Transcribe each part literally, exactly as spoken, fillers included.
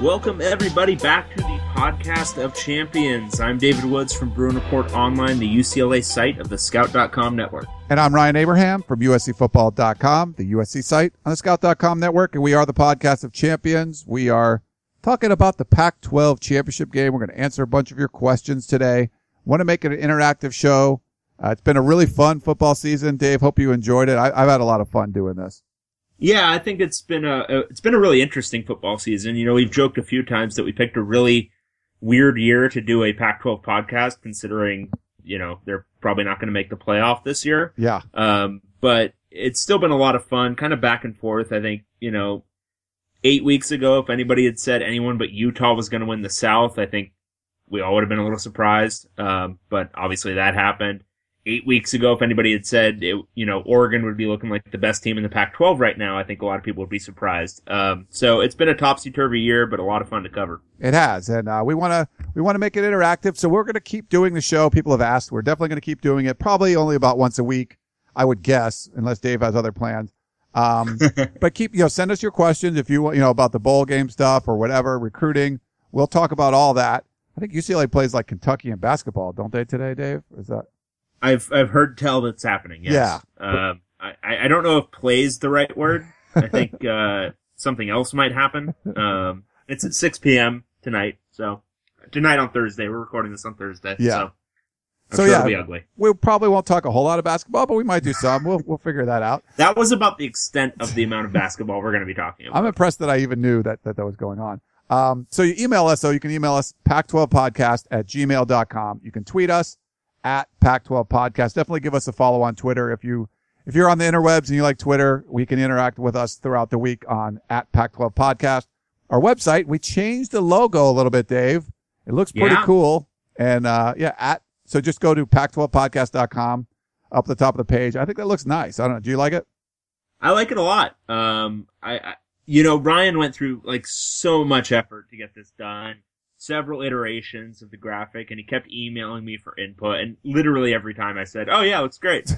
Welcome, everybody, back to the Podcast of Champions. I'm David Woods from Bruin Report Online, the U C L A site of the Scout dot com network. And I'm Ryan Abraham from U S C football dot com, the U S C site on the Scout dot com network. And we are the Podcast of Champions. We are talking about the Pac twelve championship game. We're going to answer a bunch of your questions today. Want to make it an interactive show. Uh, it's been a really fun football season. Dave, hope you enjoyed it. I, I've had a lot of fun doing this. Yeah, I think it's been a, a it's been a really interesting football season. You know, we've joked a few times that we picked a really weird year to do a Pac twelve podcast, considering, you know, they're probably not going to make the playoff this year. Yeah. Um, but it's still been a lot of fun, kind of back and forth. I think, you know, eight weeks ago, if anybody had said anyone but Utah was going to win the South, I think we all would have been a little surprised. Um, but obviously that happened. Eight weeks ago, if anybody had said, it, you know, Oregon would be looking like the best team in the Pac twelve right now, I think a lot of people would be surprised. Um, so it's been a topsy-turvy year, but a lot of fun to cover. It has, and uh, we want to we want to make it interactive, so we're going to keep doing the show. People have asked. We're definitely going to keep doing it, probably only about once a week, I would guess, unless Dave has other plans. Um, but keep, you know, send us your questions if you want, you know, about the bowl game stuff or whatever, recruiting. We'll talk about all that. I think U C L A plays like Kentucky in basketball, don't they today, Dave? Is that? I've I've heard tell that's happening. Yes. Yeah. Um, I I don't know if "plays" the right word. I think uh, something else might happen. Um, it's at six p.m. tonight. So tonight on Thursday, we're recording this on Thursday. Yeah. So, I'm so sure yeah, it'll be ugly. We probably won't talk a whole lot of basketball, but we might do some. We'll we'll figure that out. That was about the extent of the amount of basketball we're going to be talking about. I'm impressed that I even knew that that, that was going on. Um, so you email us. So you can email us pac twelve podcast at gmail dot com. You can tweet us at Pac twelve podcast. Definitely give us a follow on Twitter. If you, if you're on the interwebs and you like Twitter, we can interact with us throughout the week on at Pac twelve podcast. Our website, we changed the logo a little bit, Dave. It looks pretty yeah. cool. And, uh, yeah, at, so just go to pac twelve podcast dot com up the top of the page. I think that looks nice. I don't know. Do you like it? I like it a lot. Um, I, I you know, Ryan went through like so much effort to get this done. Several iterations of the graphic, and he kept emailing me for input, and literally every time I said, oh yeah, looks great.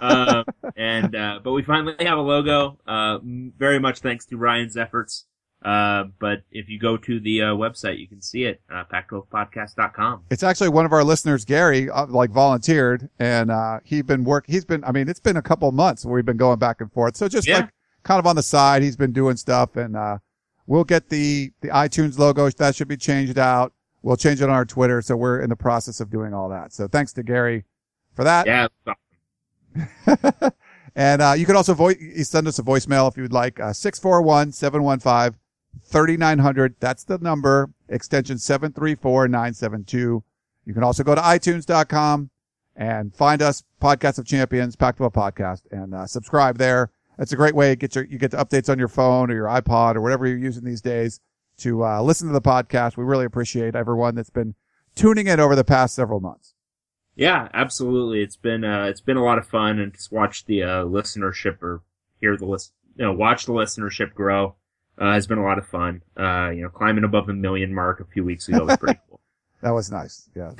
uh, and uh, but we finally have a logo, uh, very much thanks to Ryan's efforts. Uh, but if you go to the uh, website, you can see it, uh, pac twelve podcast dot com. It's actually one of our listeners, Gary, uh, like volunteered, and uh, he's been work. He's been, I mean, it's been a couple of months where we've been going back and forth. So just yeah. like kind of on the side, he's been doing stuff, and uh we'll get the, the iTunes logo. That should be changed out. We'll change it on our Twitter. So we're in the process of doing all that. So thanks to Gary for that. Yeah. Awesome. And, uh, you can also voice, send us a voicemail if you would like, uh, six four one, seven one five, three nine zero zero. That's the number, extension seven three four nine seven two. You can also go to i tunes dot com and find us, Podcast of Champions, Pac twelve podcast, and, uh, subscribe there. That's a great way to get your, you get the updates on your phone or your iPod or whatever you're using these days to uh, listen to the podcast. We really appreciate everyone that's been tuning in over the past several months. Yeah, absolutely. It's been, uh, it's been a lot of fun, and just watch the, uh, listenership or hear the list, you know, watch the listenership grow. Uh, has been a lot of fun. Uh, you know, climbing above the million mark a few weeks ago was pretty cool. That was nice. Yeah.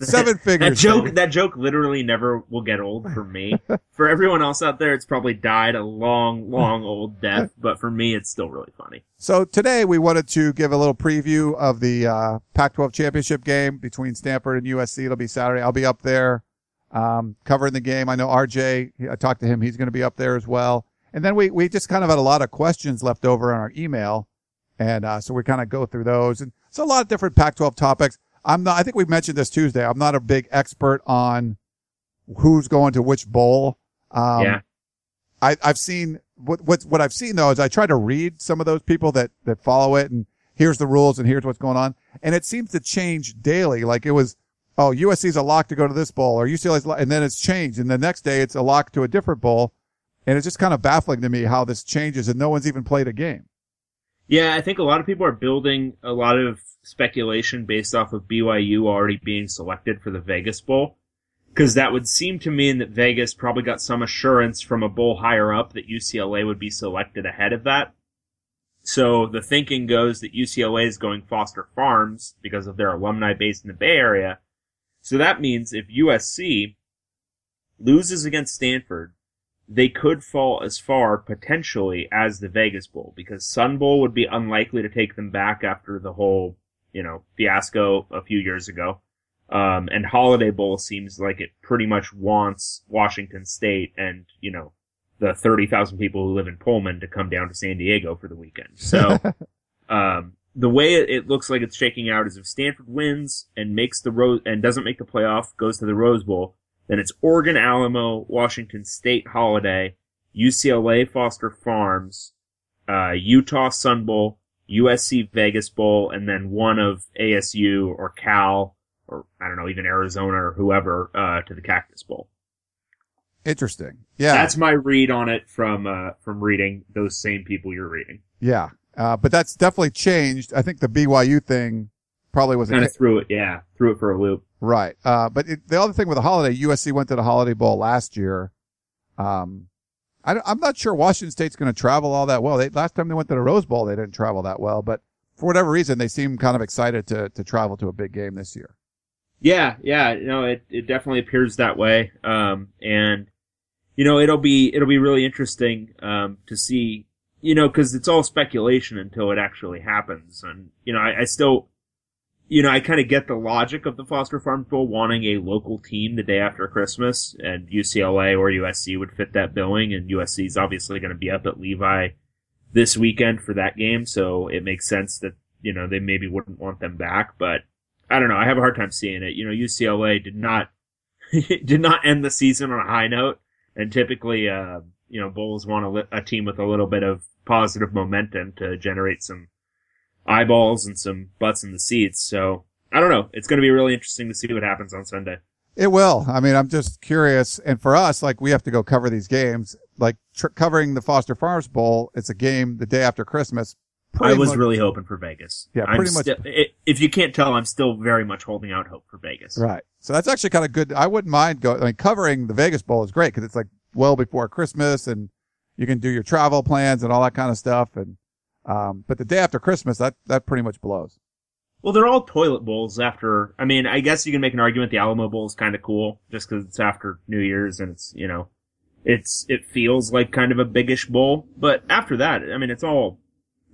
Seven figures. That joke, baby. That joke literally never will get old for me. For everyone else out there, it's probably died a long, long old death, but for me, it's still really funny. So today we wanted to give a little preview of the, uh, Pac twelve championship game between Stanford and U S C. It'll be Saturday. I'll be up there, um, covering the game. I know R J, I talked to him. He's going to be up there as well. And then we, we just kind of had a lot of questions left over on our email. And, uh, so we kind of go through those, and so a lot of different Pac twelve topics. I'm not, I think we've mentioned this Tuesday. I'm not a big expert on who's going to which bowl. Um, yeah. I, I've seen what, what, what I've seen though is I try to read some of those people that, that follow it, and here's the rules and here's what's going on. And it seems to change daily. Like it was, oh, U S C's a lock to go to this bowl, or U C L A's, and then it's changed. And the next day it's a lock to a different bowl. And it's just kind of baffling to me how this changes and no one's even played a game. Yeah, I think a lot of people are building a lot of speculation based off of B Y U already being selected for the Vegas Bowl, because that would seem to mean that Vegas probably got some assurance from a bowl higher up that U C L A would be selected ahead of that. So the thinking goes that U C L A is going Foster Farms because of their alumni base in the Bay Area. So that means if U S C loses against Stanford, they could fall as far, potentially, as the Vegas Bowl, because Sun Bowl would be unlikely to take them back after the whole, you know, fiasco a few years ago. Um, and Holiday Bowl seems like it pretty much wants Washington State and, you know, the thirty thousand people who live in Pullman to come down to San Diego for the weekend. So, um, the way it looks like it's shaking out is if Stanford wins and makes the Rose, and doesn't make the playoff, goes to the Rose Bowl, then it's Oregon Alamo, Washington State Holiday, U C L A Foster Farms, uh, Utah Sun Bowl, U S C Vegas Bowl, and then one of A S U or Cal or, I don't know, even Arizona or whoever, uh, to the Cactus Bowl. Interesting. Yeah. That's my read on it from, uh, from reading those same people you're reading. Yeah. Uh, but that's definitely changed. I think the B Y U thing probably was kind of threw it. Yeah. Threw it for a loop. Right. Uh, but it, the other thing with the Holiday, U S C went to the Holiday Bowl last year. Um, I don't, I'm not sure Washington State's going to travel all that well. They, last time they went to the Rose Bowl, they didn't travel that well, but for whatever reason, they seem kind of excited to, to travel to a big game this year. Yeah, yeah, you know, it, it definitely appears that way. Um, and, you know, it'll be, it'll be really interesting, um, to see, you know, cause it's all speculation until it actually happens. And, you know, I, I still, you know, I kind of get the logic of the Foster Farms Bowl wanting a local team the day after Christmas, and U C L A or U S C would fit that billing, and U S C is obviously going to be up at Levi this weekend for that game. So it makes sense that, you know, they maybe wouldn't want them back, but I don't know. I have a hard time seeing it. You know, U C L A did not did not end the season on a high note, and typically, uh, you know, bowls want a, li- a team with a little bit of positive momentum to generate some eyeballs and some butts in the seats. So I don't know. It's going to be really interesting to see what happens on Sunday. It will. I mean, I'm just curious. And for us, like, we have to go cover these games. Like tr- covering the Foster Farms Bowl, it's a game the day after Christmas. Pretty I was much, really hoping for Vegas. Yeah, pretty I'm much. Sti- it, if you can't tell, I'm still very much holding out hope for Vegas. Right. So that's actually kind of good. I wouldn't mind going. I mean, covering the Vegas Bowl is great because it's like well before Christmas, and you can do your travel plans and all that kind of stuff. And um, but the day after Christmas, that that pretty much blows. Well, they're all toilet bowls after. I mean, I guess you can make an argument the Alamo Bowl is kind of cool just because it's after New Year's and it's you know, it's it feels like kind of a biggish bowl. But after that, I mean, it's all.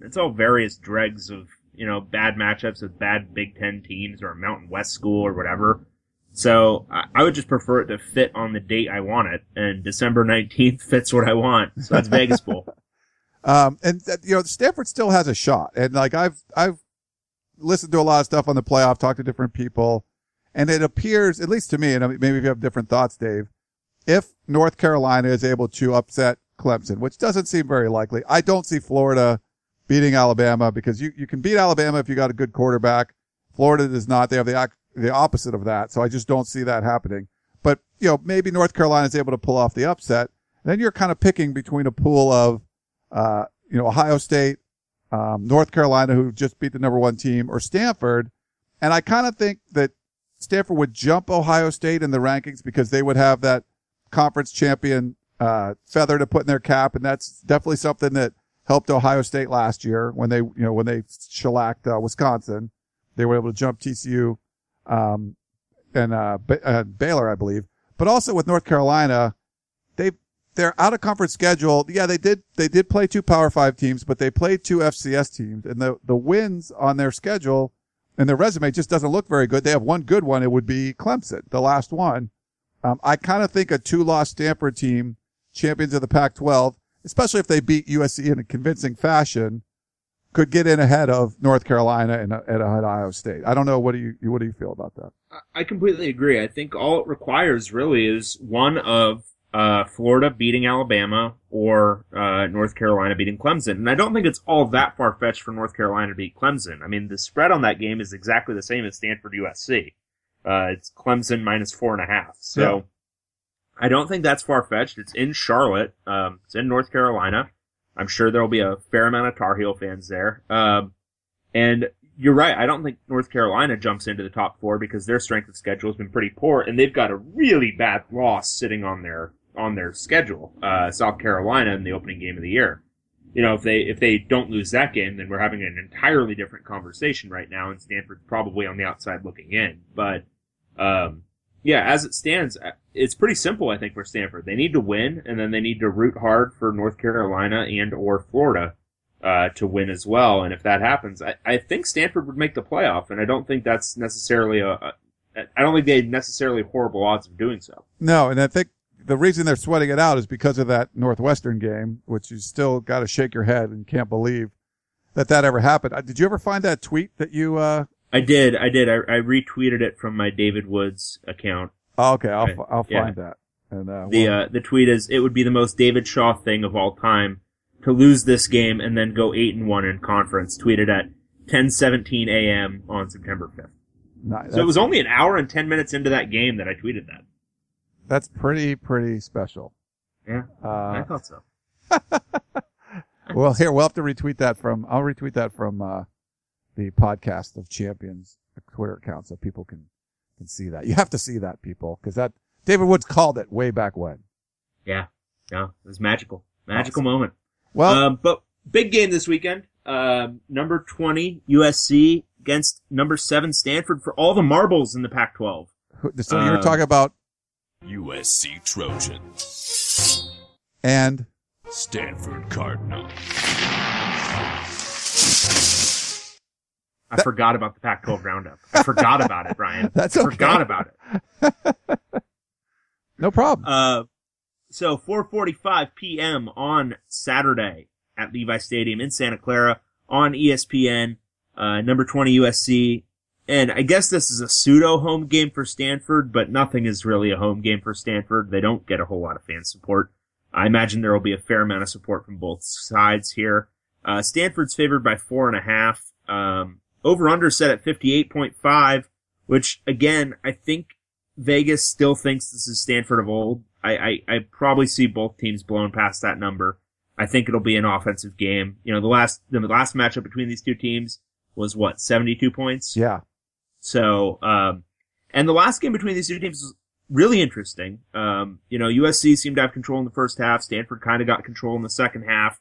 It's all various dregs of, you know, bad matchups with bad Big Ten teams or a Mountain West school or whatever. So I would just prefer it to fit on the date I want it. And December nineteenth fits what I want. So that's Vegas Bowl. Um, and, you know, Stanford still has a shot. And like I've, I've listened to a lot of stuff on the playoff, talked to different people. And it appears, at least to me, and maybe if you have different thoughts, Dave, if North Carolina is able to upset Clemson, which doesn't seem very likely, I don't see Florida beating Alabama, because you, you can beat Alabama if you got a good quarterback. Florida does not. They have the the opposite of that. So I just don't see that happening. But, you know, maybe North Carolina is able to pull off the upset. And then you're kind of picking between a pool of, uh, you know, Ohio State, um, North Carolina, who just beat the number one team, or Stanford. And I kind of think that Stanford would jump Ohio State in the rankings because they would have that conference champion, uh, feather to put in their cap. And that's definitely something that helped Ohio State last year when they, you know, when they shellacked, uh, Wisconsin. They were able to jump T C U, um, and, uh, B- uh, Baylor, I believe. But also with North Carolina, they, they're out of conference schedule. Yeah, they did, they did play two Power Five teams, but they played two F C S teams, and the, the wins on their schedule and their resume just doesn't look very good. They have one good one. It would be Clemson, the last one. Um, I kind of think a two-loss Stanford team, champions of the Pac twelve, especially if they beat U S C in a convincing fashion, could get in ahead of North Carolina and at Ohio State. I don't know. What do you what do you feel about that? I completely agree. I think all it requires really is one of uh, Florida beating Alabama or uh, North Carolina beating Clemson. And I don't think it's all that far-fetched for North Carolina to beat Clemson. I mean, the spread on that game is exactly the same as Stanford U S C. Uh, it's Clemson minus four and a half. So. Yeah. I don't think that's far-fetched. It's in Charlotte. Um, it's in North Carolina. I'm sure there'll be a fair amount of Tar Heel fans there. Um, and you're right. I don't think North Carolina jumps into the top four because their strength of schedule has been pretty poor, and they've got a really bad loss sitting on their on their schedule, uh, South Carolina in the opening game of the year. You know, if they if they don't lose that game, then we're having an entirely different conversation right now, and Stanford's probably on the outside looking in. But um, yeah, as it stands, it's pretty simple, I think, for Stanford. They need to win, and then they need to root hard for North Carolina and or Florida uh, to win as well. And if that happens, I, I think Stanford would make the playoff, and I don't think that's necessarily a, a I don't think they had necessarily horrible odds of doing so. No, and I think the reason they're sweating it out is because of that Northwestern game, which you still got to shake your head and can't believe that that ever happened. Did you ever find that tweet that you, uh, I did. I did. I, I retweeted it from my David Woods account. Oh, okay. I'll, I, I'll find yeah. that. And, uh, the, well, uh, the tweet is, it would be the most David Shaw thing of all time to lose this game and then go eight and one in conference, tweeted at ten seventeen a.m. on September fifth. Nah, so it was only an hour and ten minutes into that game that I tweeted that. That's pretty, pretty special. Yeah, uh, I thought so. Well, here, we'll have to retweet that from, I'll retweet that from uh, the Podcast of Champions Twitter account so people can, can see that. You have to see that, people, because that, David Woods called it way back when. Yeah, yeah, it was magical. Magical awesome. moment. Well, um, but big game this weekend. Uh, number twenty, U S C against number seven, Stanford, for all the marbles in the Pac twelve. So you were uh, talking about U S C Trojan and Stanford Cardinal. I that, forgot about the Pac twelve roundup. I forgot about it, Brian. That's okay. I forgot about it. No problem. Uh, so four forty-five p.m. on Saturday at Levi Stadium in Santa Clara on E S P N, uh, number twenty U S C. And I guess this is a pseudo home game for Stanford, but nothing is really a home game for Stanford. They don't get a whole lot of fan support. I imagine there will be a fair amount of support from both sides here. Uh, Stanford's favored by four and a half. Um, over-under set at fifty-eight point five, which, again, I think Vegas still thinks this is Stanford of old. I, I, I probably see both teams blown past that number. I think it'll be an offensive game. You know, the last, the last matchup between these two teams was what, seventy-two points? Yeah. So, um, and the last game between these two teams was really interesting. Um, you know, U S C seemed to have control in the first half. Stanford kind of got control in the second half.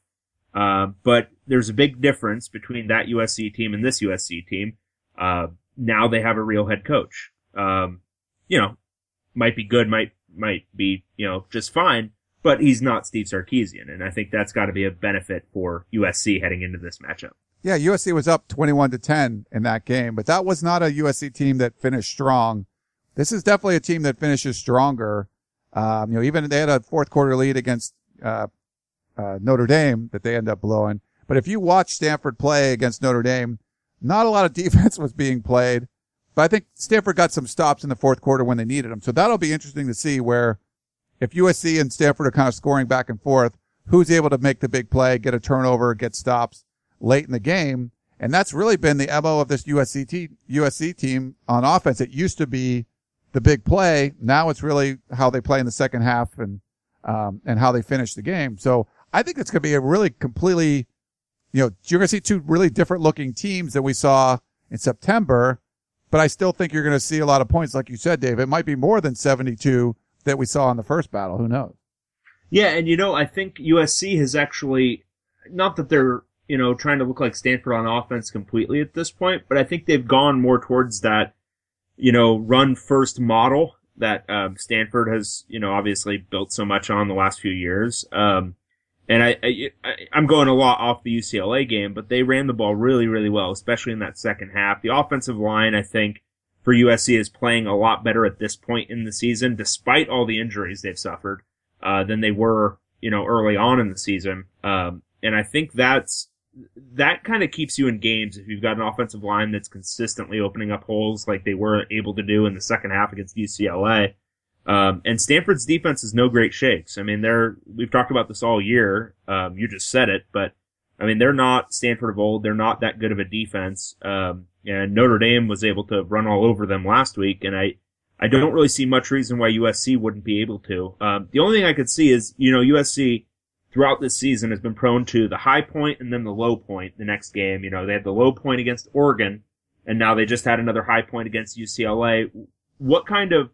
Uh, but there's a big difference between that U S C team and this U S C team. Uh, now they have a real head coach. Um, you know, might be good, might, might be, you know, just fine, but he's not Steve Sarkisian. And I think that's got to be a benefit for U S C heading into this matchup. Yeah, U S C was up twenty-one to ten in that game, but that was not a U S C team that finished strong. This is definitely a team that finishes stronger. Um, you know, even they had a fourth quarter lead against, uh, uh, Notre Dame that they end up blowing. But if you watch Stanford play against Notre Dame, not a lot of defense was being played, but I think Stanford got some stops in the fourth quarter when they needed them. So that'll be interesting to see where if U S C and Stanford are kind of scoring back and forth, who's able to make the big play, get a turnover, get stops late in the game. And that's really been the M O of this U S C, te- U S C team on offense. It used to be the big play. Now it's really how they play in the second half and, um, and how they finish the game. So I think it's going to be a really completely, you know, you're going to see two really different looking teams than we saw in September, but I still think you're going to see a lot of points. Like you said, Dave, it might be more than seventy-two that we saw in the first battle. Who knows? Yeah. And you know, I think U S C has actually, not that they're, you know, trying to look like Stanford on offense completely at this point, but I think they've gone more towards that, you know, run first model that um, Stanford has, you know, obviously built so much on the last few years. Um, and I, I, I'm going a lot off the U C L A game, but they ran the ball really, really well, especially in that second half. The offensive line, I think, for U S C is playing a lot better at this point in the season, despite all the injuries they've suffered, uh, than they were, you know, early on in the season. Um, and I think that's, that kind of keeps you in games if you've got an offensive line that's consistently opening up holes like they were able to do in the second half against U C L A. Um, and Stanford's defense is no great shakes. I mean, they're, we've talked about this all year. Um, you just said it, but I mean, they're not Stanford of old. They're not that good of a defense. Um, and Notre Dame was able to run all over them last week. And I, I don't really see much reason why U S C wouldn't be able to. Um, the only thing I could see is, you know, U S C, throughout this season has been prone to the high point and then the low point the next game. You know, they had the low point against Oregon, and now they just had another high point against U C L A. What kind of,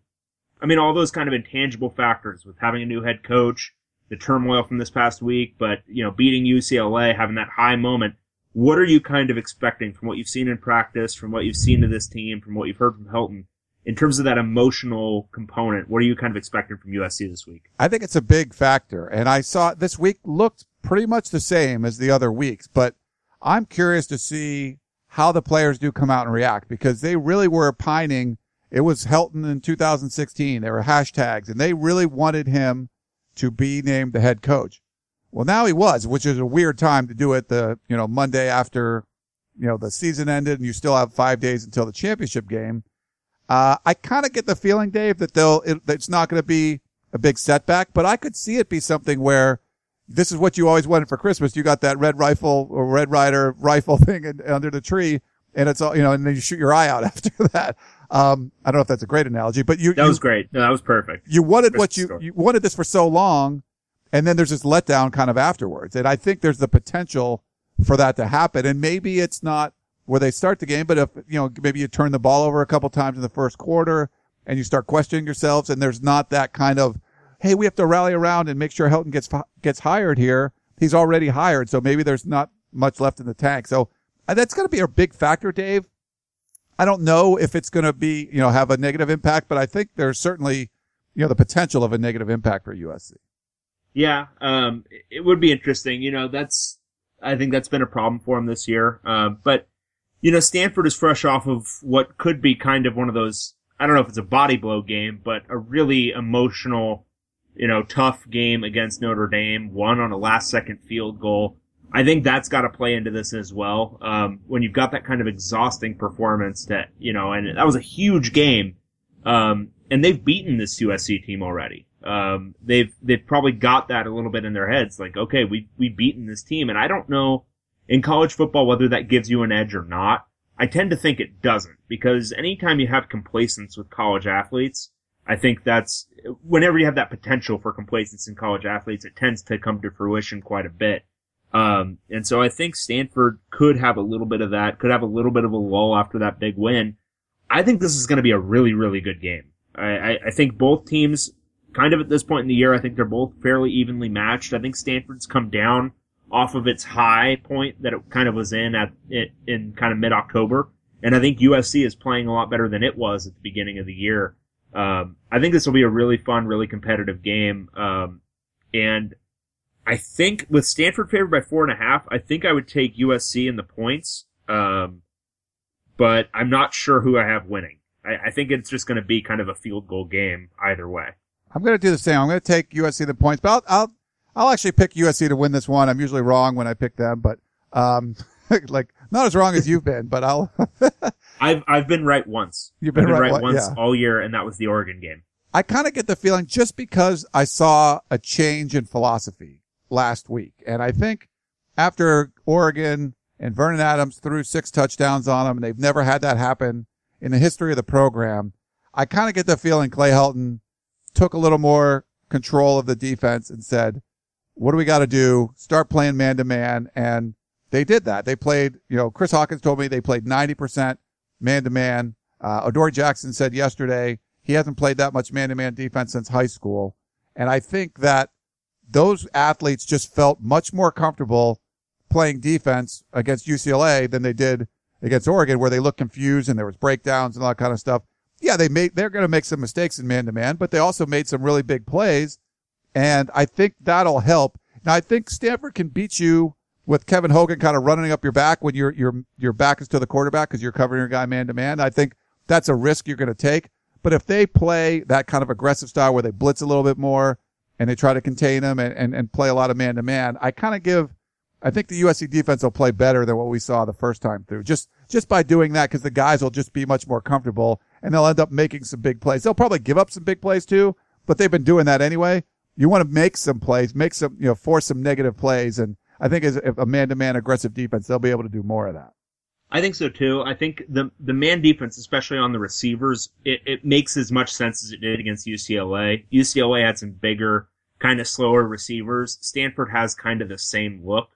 I mean, all those kind of intangible factors with having a new head coach, the turmoil from this past week, but, you know, beating U C L A, having that high moment, what are you kind of expecting from what you've seen in practice, from what you've seen to this team, from what you've heard from Helton? In terms of that emotional component, what are you kind of expecting from U S C this week? I think it's a big factor. And I saw this week looked pretty much the same as the other weeks, but I'm curious to see how the players do come out and react, because they really were pining. It was Helton in two thousand sixteen. There were hashtags, and they really wanted him to be named the head coach. Well, now he was, which is a weird time to do it, the, you know, Monday after, you know, the season ended and you still have five days until the championship game. Uh, I kind of get the feeling, Dave, that they'll, it, it's not going to be a big setback, but I could see it be something where this is what you always wanted for Christmas. You got that red rifle or red rider rifle thing in, under the tree, and it's all, you know, and then you shoot your eye out after that. Um, I don't know if that's a great analogy, but you, that was you, great. No, that was perfect. You wanted Christmas what you, story. You wanted this for so long, and then there's this letdown kind of afterwards. And I think there's the potential for that to happen. And maybe it's not where they start the game, but if, you know, maybe you turn the ball over a couple times in the first quarter and you start questioning yourselves, and there's not that kind of, hey, we have to rally around and make sure Helton gets, gets hired here. He's already hired. So maybe there's not much left in the tank. So that's going to be a big factor, Dave. I don't know if it's going to be, you know, have a negative impact, but I think there's certainly, you know, the potential of a negative impact for U S C. Yeah. Um, it would be interesting. You know, that's, I think that's been a problem for him this year. Um, but, You know, Stanford is fresh off of what could be kind of one of those, I don't know if it's a body blow game, but a really emotional, you know, tough game against Notre Dame, won on a last-second field goal. I think that's got to play into this as well. Um, when you've got that kind of exhausting performance that, you know, and that was a huge game, um, and they've beaten this U S C team already. Um, they've they've probably got that a little bit in their heads, like, okay, we've we've beaten this team, and I don't know in college football whether that gives you an edge or not. I tend to think it doesn't, because anytime you have complacence with college athletes, I think that's, whenever you have that potential for complacence in college athletes, it tends to come to fruition quite a bit. Um, and so I think Stanford could have a little bit of that, could have a little bit of a lull after that big win. I think this is going to be a really, really good game. I, I, I think both teams, kind of at this point in the year, I think they're both fairly evenly matched. I think Stanford's come down off of its high point that it kind of was in at it in kind of mid-October. And I think U S C is playing a lot better than it was at the beginning of the year. Um, I think this will be a really fun, really competitive game. Um, and I think with Stanford favored by four and a half, I think I would take U S C in the points. Um, but I'm not sure who I have winning. I, I think it's just going to be kind of a field goal game either way. I'm going to do the same. I'm going to take U S C the points, but I'll, I'll I'll actually pick U S C to win this one. I'm usually wrong when I pick them, but, um, like, not as wrong as you've been, but I'll. I've, I've been right once. You've been, been right, right one, once yeah. all year, and that was the Oregon game. I kind of get the feeling just because I saw a change in philosophy last week. And I think after Oregon and Vernon Adams threw six touchdowns on them, and they've never had that happen in the history of the program, I kind of get the feeling Clay Helton took a little more control of the defense and said, what do we got to do? Start playing man to man. And they did that. They played, you know, Chris Hawkins told me they played ninety percent man to man. Uh, Adoree' Jackson said yesterday he hasn't played that much man to man defense since high school. And I think that those athletes just felt much more comfortable playing defense against U C L A than they did against Oregon, where they looked confused and there was breakdowns and all that kind of stuff. Yeah, they made, they're going to make some mistakes in man to man, but they also made some really big plays. And I think that'll help. Now, I think Stanford can beat you with Kevin Hogan kind of running up your back when your, your, your back is to the quarterback because you're covering your guy man to man. I think that's a risk you're going to take. But if they play that kind of aggressive style where they blitz a little bit more and they try to contain him and, and, and play a lot of man to man, I kind of give, I think the U S C defense will play better than what we saw the first time through just, just by doing that, because the guys will just be much more comfortable and they'll end up making some big plays. They'll probably give up some big plays too, but they've been doing that anyway. You want to make some plays, make some, you know, force some negative plays. And I think as a man-to-man aggressive defense, they'll be able to do more of that. I think so too. I think the, the man defense, especially on the receivers, it, it makes as much sense as it did against U C L A. U C L A had some bigger kind of slower receivers. Stanford has kind of the same look.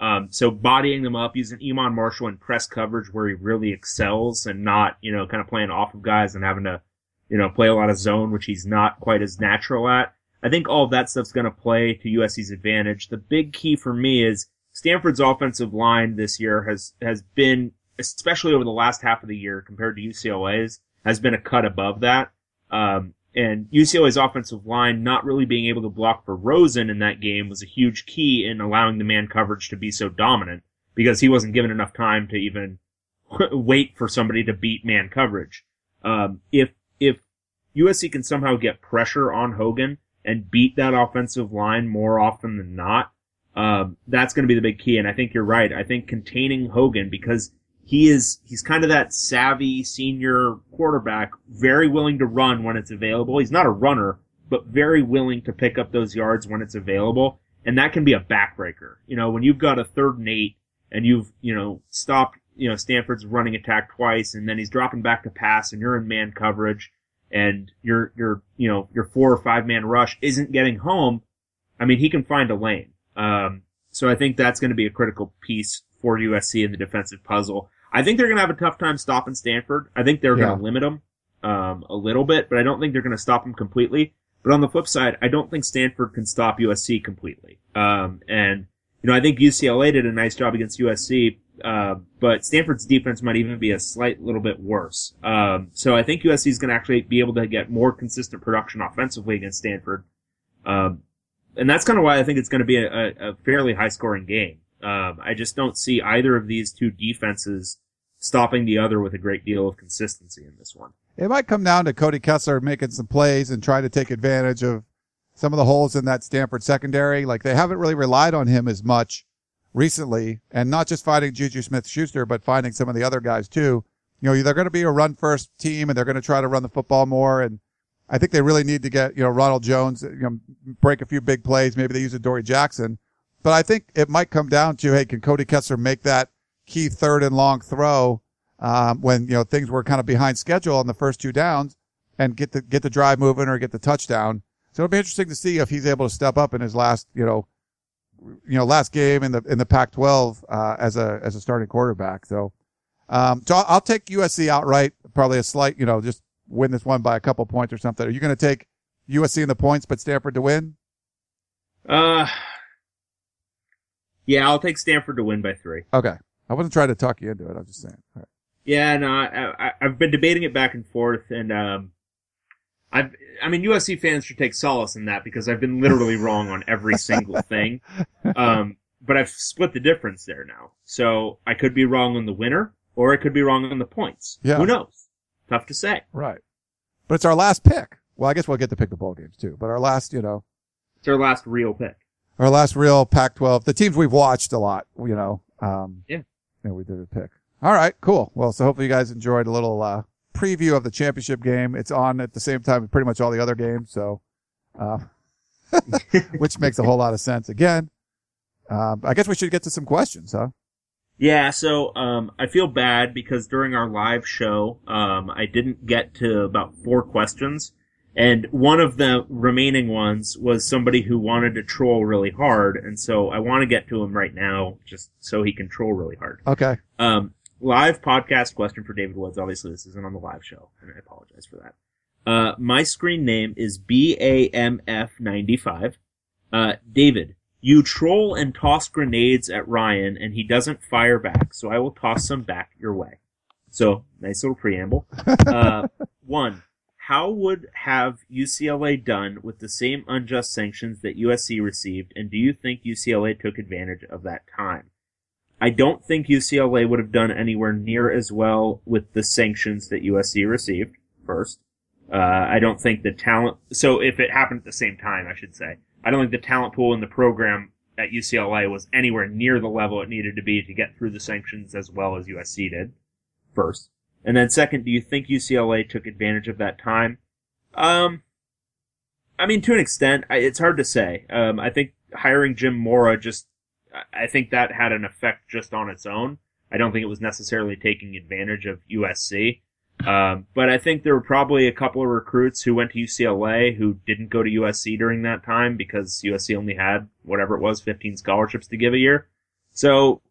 Um, so bodying them up, using Iman Marshall in press coverage where he really excels and not, you know, kind of playing off of guys and having to, you know, play a lot of zone, which he's not quite as natural at. I think all of that stuff's going to play to U S C's advantage. The big key for me is Stanford's offensive line this year has, has been, especially over the last half of the year compared to U C L A's, has been a cut above that. Um, and U C L A's offensive line not really being able to block for Rosen in that game was a huge key in allowing the man coverage to be so dominant, because he wasn't given enough time to even wait for somebody to beat man coverage. Um, if, if U S C can somehow get pressure on Hogan and beat that offensive line more often than not, um, that's going to be the big key. And I think you're right. I think containing Hogan, because He is, he's kind of that savvy senior quarterback, very willing to run when it's available. He's not a runner, but very willing to pick up those yards when it's available. And that can be a backbreaker. You know, when you've got a third and eight and you've, you know, stopped, you know, Stanford's running attack twice, and then he's dropping back to pass and you're in man coverage and your, your, you know, your four or five man rush isn't getting home. I mean, he can find a lane. Um, so I think that's going to be a critical piece for U S C in the defensive puzzle. I think they're going to have a tough time stopping Stanford. I think they're yeah. going to limit them um, a little bit, but I don't think they're going to stop them completely. But on the flip side, I don't think Stanford can stop U S C completely. Um, and, you know, I think U C L A did a nice job against U S C, uh, but Stanford's defense might even be a slight little bit worse. Um, so I think U S C is going to actually be able to get more consistent production offensively against Stanford. Um, and that's kind of why I think it's going to be a, a, a fairly high-scoring game. Um, I just don't see either of these two defenses stopping the other with a great deal of consistency in this one. It might come down to Cody Kessler making some plays and trying to take advantage of some of the holes in that Stanford secondary. Like, they haven't really relied on him as much recently, and not just finding Juju Smith-Schuster, but finding some of the other guys too. You know, they're going to be a run-first team, and they're going to try to run the football more. And I think they really need to get, you know, Ronald Jones, you know, break a few big plays. Maybe they use Adoree' Jackson. But I think it might come down to, hey, can Cody Kessler make that key third and long throw, um, when, you know, things were kind of behind schedule on the first two downs, and get the, get the drive moving or get the touchdown. So it'll be interesting to see if he's able to step up in his last, you know, you know, last game in the, in the Pac twelve, uh, as a, as a starting quarterback. So, um, so I'll take U S C outright, probably a slight, you know, just win this one by a couple points or something. Are you going to take U S C in the points, but Stanford to win? Uh, Yeah, I'll take Stanford to win by three. Okay. I wasn't trying to talk you into it. I was just saying. All right. Yeah, no, I, I, I've been debating it back and forth, and um, I've, I mean, U S C fans should take solace in that, because I've been literally wrong on every single thing. Um, but I've split the difference there now. So I could be wrong on the winner, or I could be wrong on the points. Yeah. Who knows? Tough to say. Right. But it's our last pick. Well, I guess we'll get to pick the bowl games, too. But our last, you know. It's our last real pick. Our last real Pac twelve, the teams we've watched a lot, you know. Um, yeah. And we did a pick. All right, cool. Well, so hopefully you guys enjoyed a little uh, preview of the championship game. It's on at the same time as pretty much all the other games, so, uh, which makes a whole lot of sense. Again, um, I guess we should get to some questions, huh? Yeah, so um, I feel bad because during our live show, um, I didn't get to about four questions. And one of the remaining ones was somebody who wanted to troll really hard, and so I want to get to him right now just so he can troll really hard. Okay. Um, live podcast question for David Woods. Obviously, this isn't on the live show, and I apologize for that. Uh, my screen name is B A M F ninety-five. Uh, David, you troll and toss grenades at Ryan, and he doesn't fire back, so I will toss some back your way. So, nice little preamble. Uh, one. How would have U C L A done with the same unjust sanctions that U S C received, and do you think U C L A took advantage of that time? I don't think U C L A would have done anywhere near as well with the sanctions that U S C received, first. Uh, I don't think the talent... So if it happened at the same time, I should say. I don't think the talent pool in the program at U C L A was anywhere near the level it needed to be to get through the sanctions as well as U S C did, first. And then second, do you think U C L A took advantage of that time? Um, I mean, to an extent, I, it's hard to say. Um, I think hiring Jim Mora just, I think that had an effect just on its own. I don't think it was necessarily taking advantage of U S C. Um, but I think there were probably a couple of recruits who went to U C L A who didn't go to U S C during that time because U S C only had, whatever it was, fifteen scholarships to give a year. So,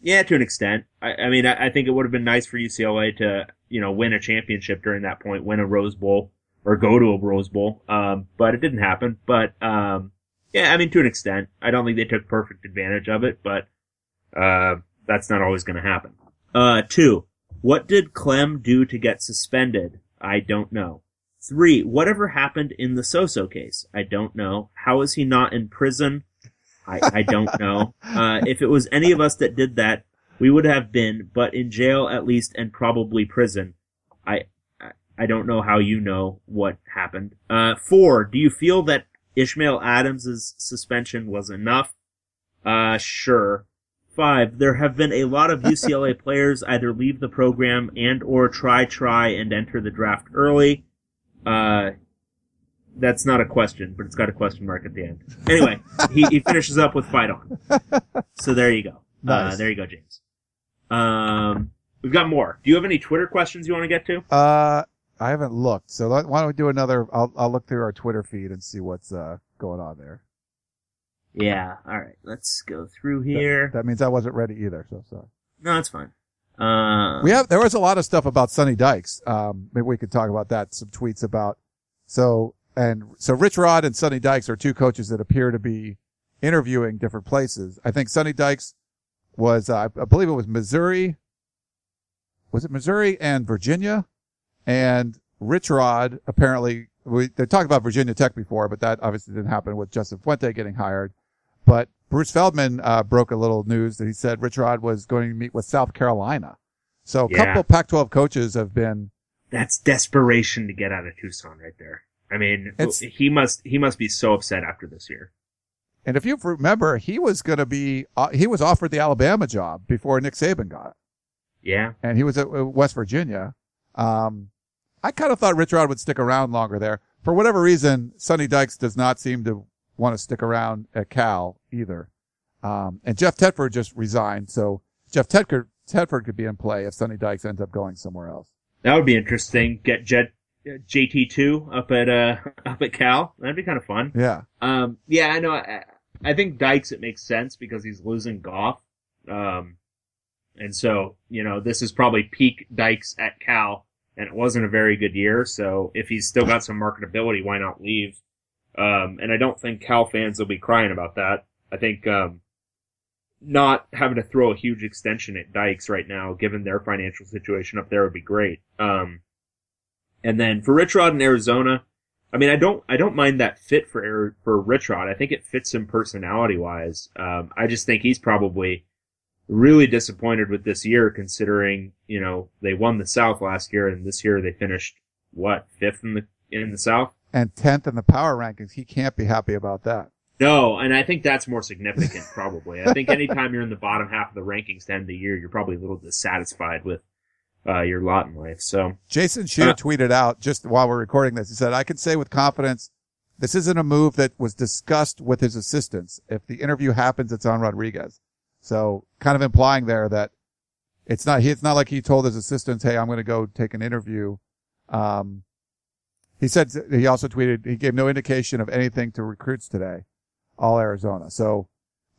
yeah, to an extent. I, I mean, I, I think it would have been nice for U C L A to, you know, win a championship during that point, win a Rose Bowl, or go to a Rose Bowl. Um, but it didn't happen. But, um, yeah, I mean, to an extent. I don't think they took perfect advantage of it, but uh, that's not always going to happen. Uh, two. What did Clem do to get suspended? I don't know. Three, whatever happened in the Soso case? I don't know. How is he not in prison? I, I don't know. Uh, if it was any of us that did that, we would have been, but in jail at least, and probably prison. I I, I don't know how you know what happened. Uh, four, do you feel that Ishmael Adams' suspension was enough? Uh, sure. Five, there have been a lot of U C L A players either leave the program and or try, try, and enter the draft early. Uh, that's not a question, but it's got a question mark at the end. Anyway, he, he finishes up with fight on. So there you go. Nice. Uh, there you go, James. Um, we've got more. Do you have any Twitter questions you want to get to? Uh, I haven't looked. So why don't we do another, I'll, I'll look through our Twitter feed and see what's uh, going on there. Yeah, all right. Let's go through here. That, that means I wasn't ready either, so sorry. No, that's fine. Uh, we have there was a lot of stuff about Sonny Dykes. Um, maybe we could talk about that. Some tweets about so and so. Rich Rod and Sonny Dykes are two coaches that appear to be interviewing different places. I think Sonny Dykes was, uh, I believe it was Missouri. Was it Missouri and Virginia? And Rich Rod apparently we they talked about Virginia Tech before, but that obviously didn't happen with Justin Fuente getting hired. But Bruce Feldman uh, broke a little news that he said Rich Rod was going to meet with South Carolina. So a yeah. couple Pac twelve coaches have been. That's desperation to get out of Tucson right there. I mean, it's, he must he must be so upset after this year. And if you remember, he was going to be uh, he was offered the Alabama job before Nick Saban got it. Yeah, and he was at West Virginia. Um, I kind of thought Rich Rod would stick around longer there. For whatever reason, Sonny Dykes does not seem to want to stick around at Cal either. Um, and Jeff Tedford just resigned, so Jeff Tedford, Tedford could be in play if Sonny Dykes ends up going somewhere else. That would be interesting. Get Jet, J T two up at, uh, up at Cal. That'd be kind of fun. Yeah. Um, yeah, I know. I, I think Dykes, it makes sense because he's losing Goff. Um, and so, you know, this is probably peak Dykes at Cal, and it wasn't a very good year. So if he's still got some marketability, why not leave? Um, and I don't think Cal fans will be crying about that. I think, um, not having to throw a huge extension at Dykes right now, given their financial situation up there, would be great. Um, and then for Rich Rod in Arizona, I mean, I don't, I don't mind that fit for, for Rich Rod. I think it fits him personality wise. Um, I just think he's probably really disappointed with this year, considering, you know, they won the South last year and this year they finished, what, fifth in the, in the South? And tenth in the power rankings. He can't be happy about that. No, and I think that's more significant, probably. I think anytime you're in the bottom half of the rankings to end the year, you're probably a little dissatisfied with uh, your lot in life. So Jason Shear uh, tweeted out just while we're recording this. He said, I can say with confidence, this isn't a move that was discussed with his assistants. If the interview happens, it's on Rodriguez. So kind of implying there that it's not, it's not like he told his assistants, hey, I'm going to go take an interview. Um, He said, he also tweeted, he gave no indication of anything to recruits today, all Arizona. So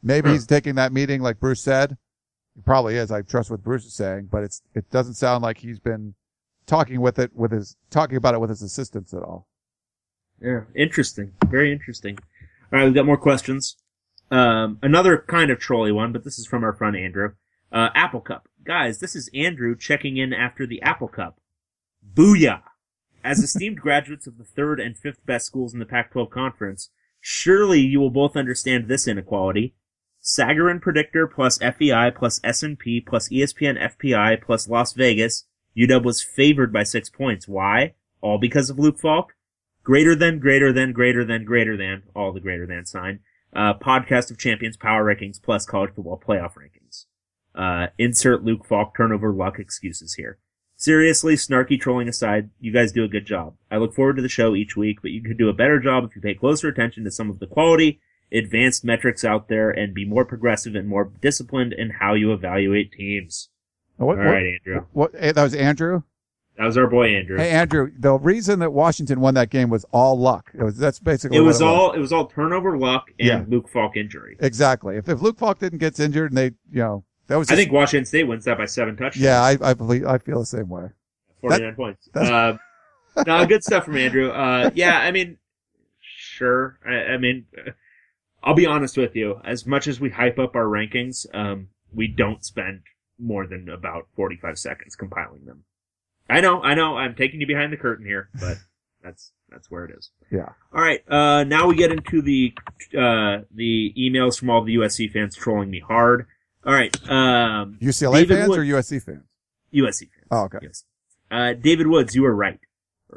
maybe he's taking that meeting like Bruce said. He probably is. I trust what Bruce is saying, but it's, it doesn't sound like he's been talking with it, with his, talking about it with his assistants at all. Yeah. Interesting. Very interesting. All right. We've got more questions. Um, another kind of trolley one, but this is from our friend Andrew. Uh, Apple Cup. Guys, this is Andrew checking in after the Apple Cup. Booyah. As esteemed graduates of the third and fifth best schools in the Pac twelve conference, surely you will both understand this inequality. Sagarin Predictor plus F E I plus S and P plus E S P N F P I plus Las Vegas. U W was favored by six points. Why? All because of Luke Falk? Greater than, greater than, greater than, greater than, all the greater than sign. Uh, podcast of Champions Power Rankings plus College Football Playoff Rankings. Uh, insert Luke Falk turnover luck excuses here. Seriously, snarky trolling aside, you guys do a good job. I look forward to the show each week, but you could do a better job if you pay closer attention to some of the quality, advanced metrics out there and be more progressive and more disciplined in how you evaluate teams. What, All right, what, Andrew. What, that was Andrew? That was our boy Andrew. Hey Andrew, the reason that Washington won that game was all luck. It was, that's basically it was, what it was all it was all turnover luck and yeah. Luke Falk injury. Exactly. If if Luke Falk didn't get injured and they, you know, that was. Just, I think Washington State wins that by seven touchdowns. Yeah, I I believe I feel the same way. Forty-nine that, points. Uh, no, good stuff from Andrew. Uh, yeah, I mean, sure. I, I mean, I'll be honest with you. As much as we hype up our rankings, um, we don't spend more than about forty-five seconds compiling them. I know, I know, I'm taking you behind the curtain here, but that's that's where it is. Yeah. All right, uh, now we get into the uh, the emails from all the U S C fans trolling me hard. All right. Um, U C L A David fans Wood- or U S C fans? U S C fans. Oh, okay. Yes. Uh, David Woods, you were right.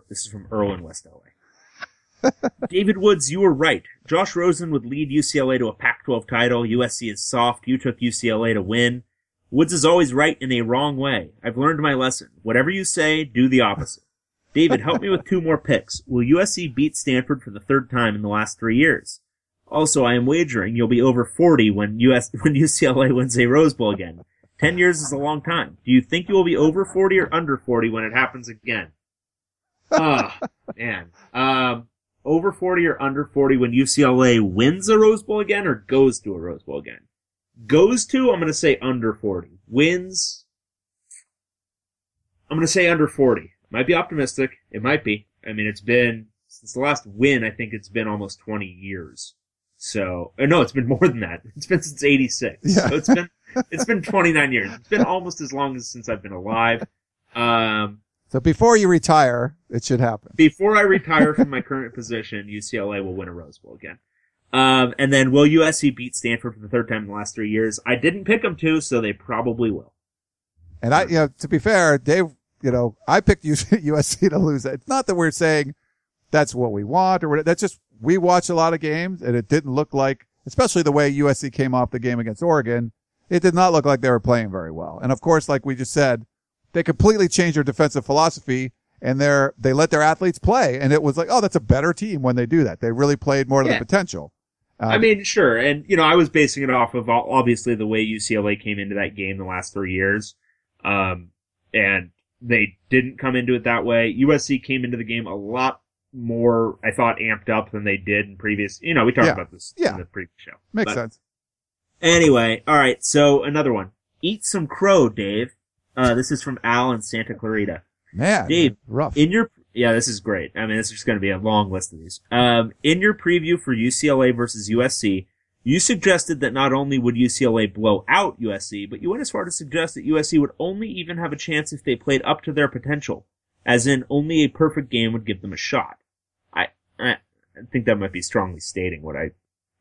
This is from Earl in West L A. David Woods, you were right. Josh Rosen would lead U C L A to a Pac twelve title. U S C is soft. You took U C L A to win. Woods is always right in a wrong way. I've learned my lesson. Whatever you say, do the opposite. David, help me with two more picks. Will U S C beat Stanford for the third time in the last three years? Also, I am wagering you'll be over forty when US when U C L A wins a Rose Bowl again. Ten years is a long time. Do you think you will be over forty or under forty when it happens again? Ah, oh, man. Um, over forty or under forty when U C L A wins a Rose Bowl again or goes to a Rose Bowl again? Goes to, I'm going to say under forty. Wins, I'm going to say under forty. Might be optimistic. It might be. I mean, it's been, since the last win, I think it's been almost twenty years. So, or no, it's been more than that. It's been since eighty-six. Yeah. So it's been, it's been twenty-nine years. It's been almost as long as since I've been alive. Um, so before you retire, it should happen. Before I retire from my current position, U C L A will win a Rose Bowl again. Um, and then will U S C beat Stanford for the third time in the last three years? I didn't pick them to, so they probably will. And I, you know, to be fair, Dave, you know, I picked U S C to lose. It's not that we're saying that's what we want or whatever. That's just, we watch a lot of games and it didn't look like, especially the way U S C came off the game against Oregon, it did not look like they were playing very well. And of course, like we just said, they completely changed their defensive philosophy. And they're, they let their athletes play. And it was like, oh, that's a better team when they do that. They really played more to yeah. the potential. Um, I mean, sure. And, you know, I was basing it off of obviously the way U C L A came into that game the last three years. Um, and they didn't come into it that way. U S C came into the game a lot more, I thought, amped up than they did in previous, you know, we talked yeah. about this yeah. in the previous show. Makes but sense. Anyway. All right. So another one. Eat some crow, Dave. Uh, this is from Al in Santa Clarita. Man, Dave, rough. In your yeah, this is great. I mean, this is going to be a long list of these. Um, in your preview for U C L A versus U S C, you suggested that not only would U C L A blow out U S C, but you went as far to suggest that U S C would only even have a chance if they played up to their potential, as in only a perfect game would give them a shot. I I, I think that might be strongly stating what I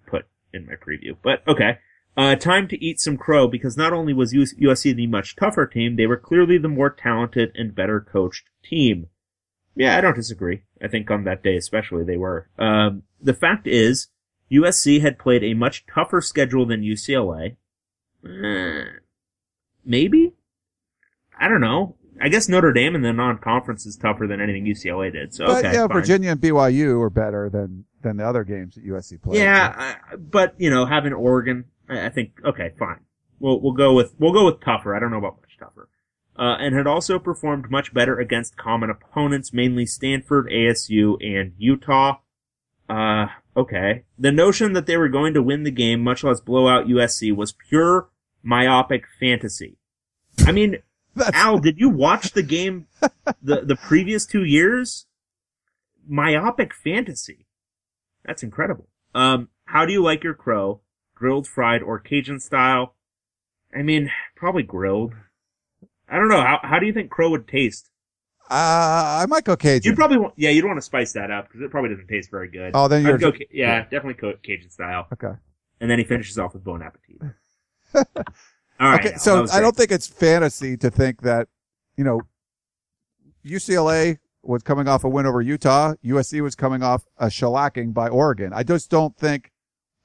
put in my preview, but okay. Uh, time to eat some crow because not only was U S C the much tougher team, they were clearly the more talented and better coached team. Yeah, I don't disagree. I think on that day especially they were. Um, the fact is, U S C had played a much tougher schedule than U C L A. Uh, maybe? I don't know. I guess Notre Dame in the non-conference is tougher than anything U C L A did. So but, okay, yeah, fine. Virginia and B Y U are better than, than the other games that U S C played. Yeah, I, but, you know, having Oregon... I think okay, fine. We'll we'll go with we'll go with tougher. I don't know about much tougher, uh, and had also performed much better against common opponents, mainly Stanford, A S U, and Utah. Uh, okay. The notion that they were going to win the game, much less blow out U S C, was pure myopic fantasy. I mean, Al, did you watch the game the the previous two years? Myopic fantasy. That's incredible. Um, how do you like your crow? Grilled, fried, or Cajun style? I mean, probably grilled. I don't know. How how do you think crow would taste? Uh, I might go Cajun. You probably want, yeah, you don't want to spice that up because it probably doesn't taste very good. Oh, then you're I'd go, yeah, yeah, definitely go Cajun style. Okay. And then he finishes off with Bon Appetit. All right. Okay, Al, so I great. don't think it's fantasy to think that, you know, U C L A was coming off a win over Utah. U S C was coming off a shellacking by Oregon. I just don't think.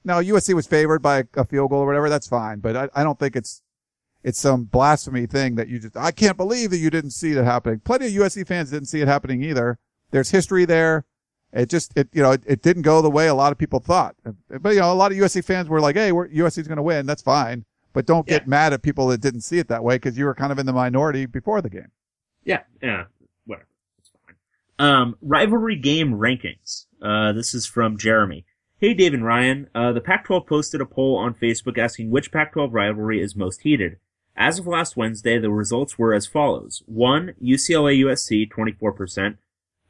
Now, U S C was favored by a field goal or whatever. That's fine. But I, I don't think it's, it's some blasphemy thing that you just, I can't believe that you didn't see that happening. Plenty of U S C fans didn't see it happening either. There's history there. It just, it, you know, it, it didn't go the way a lot of people thought. But, you know, a lot of U S C fans were like, hey, we're, U S C's going to win. That's fine. But don't yeah. get mad at people that didn't see it that way because you were kind of in the minority before the game. Yeah. Yeah. Um, rivalry game rankings. Uh, this is from Jeremy. Hey, Dave and Ryan. Uh, the Pac twelve posted a poll on Facebook asking which Pac twelve rivalry is most heated. As of last Wednesday, the results were as follows. one. U C L A U S C, twenty-four percent.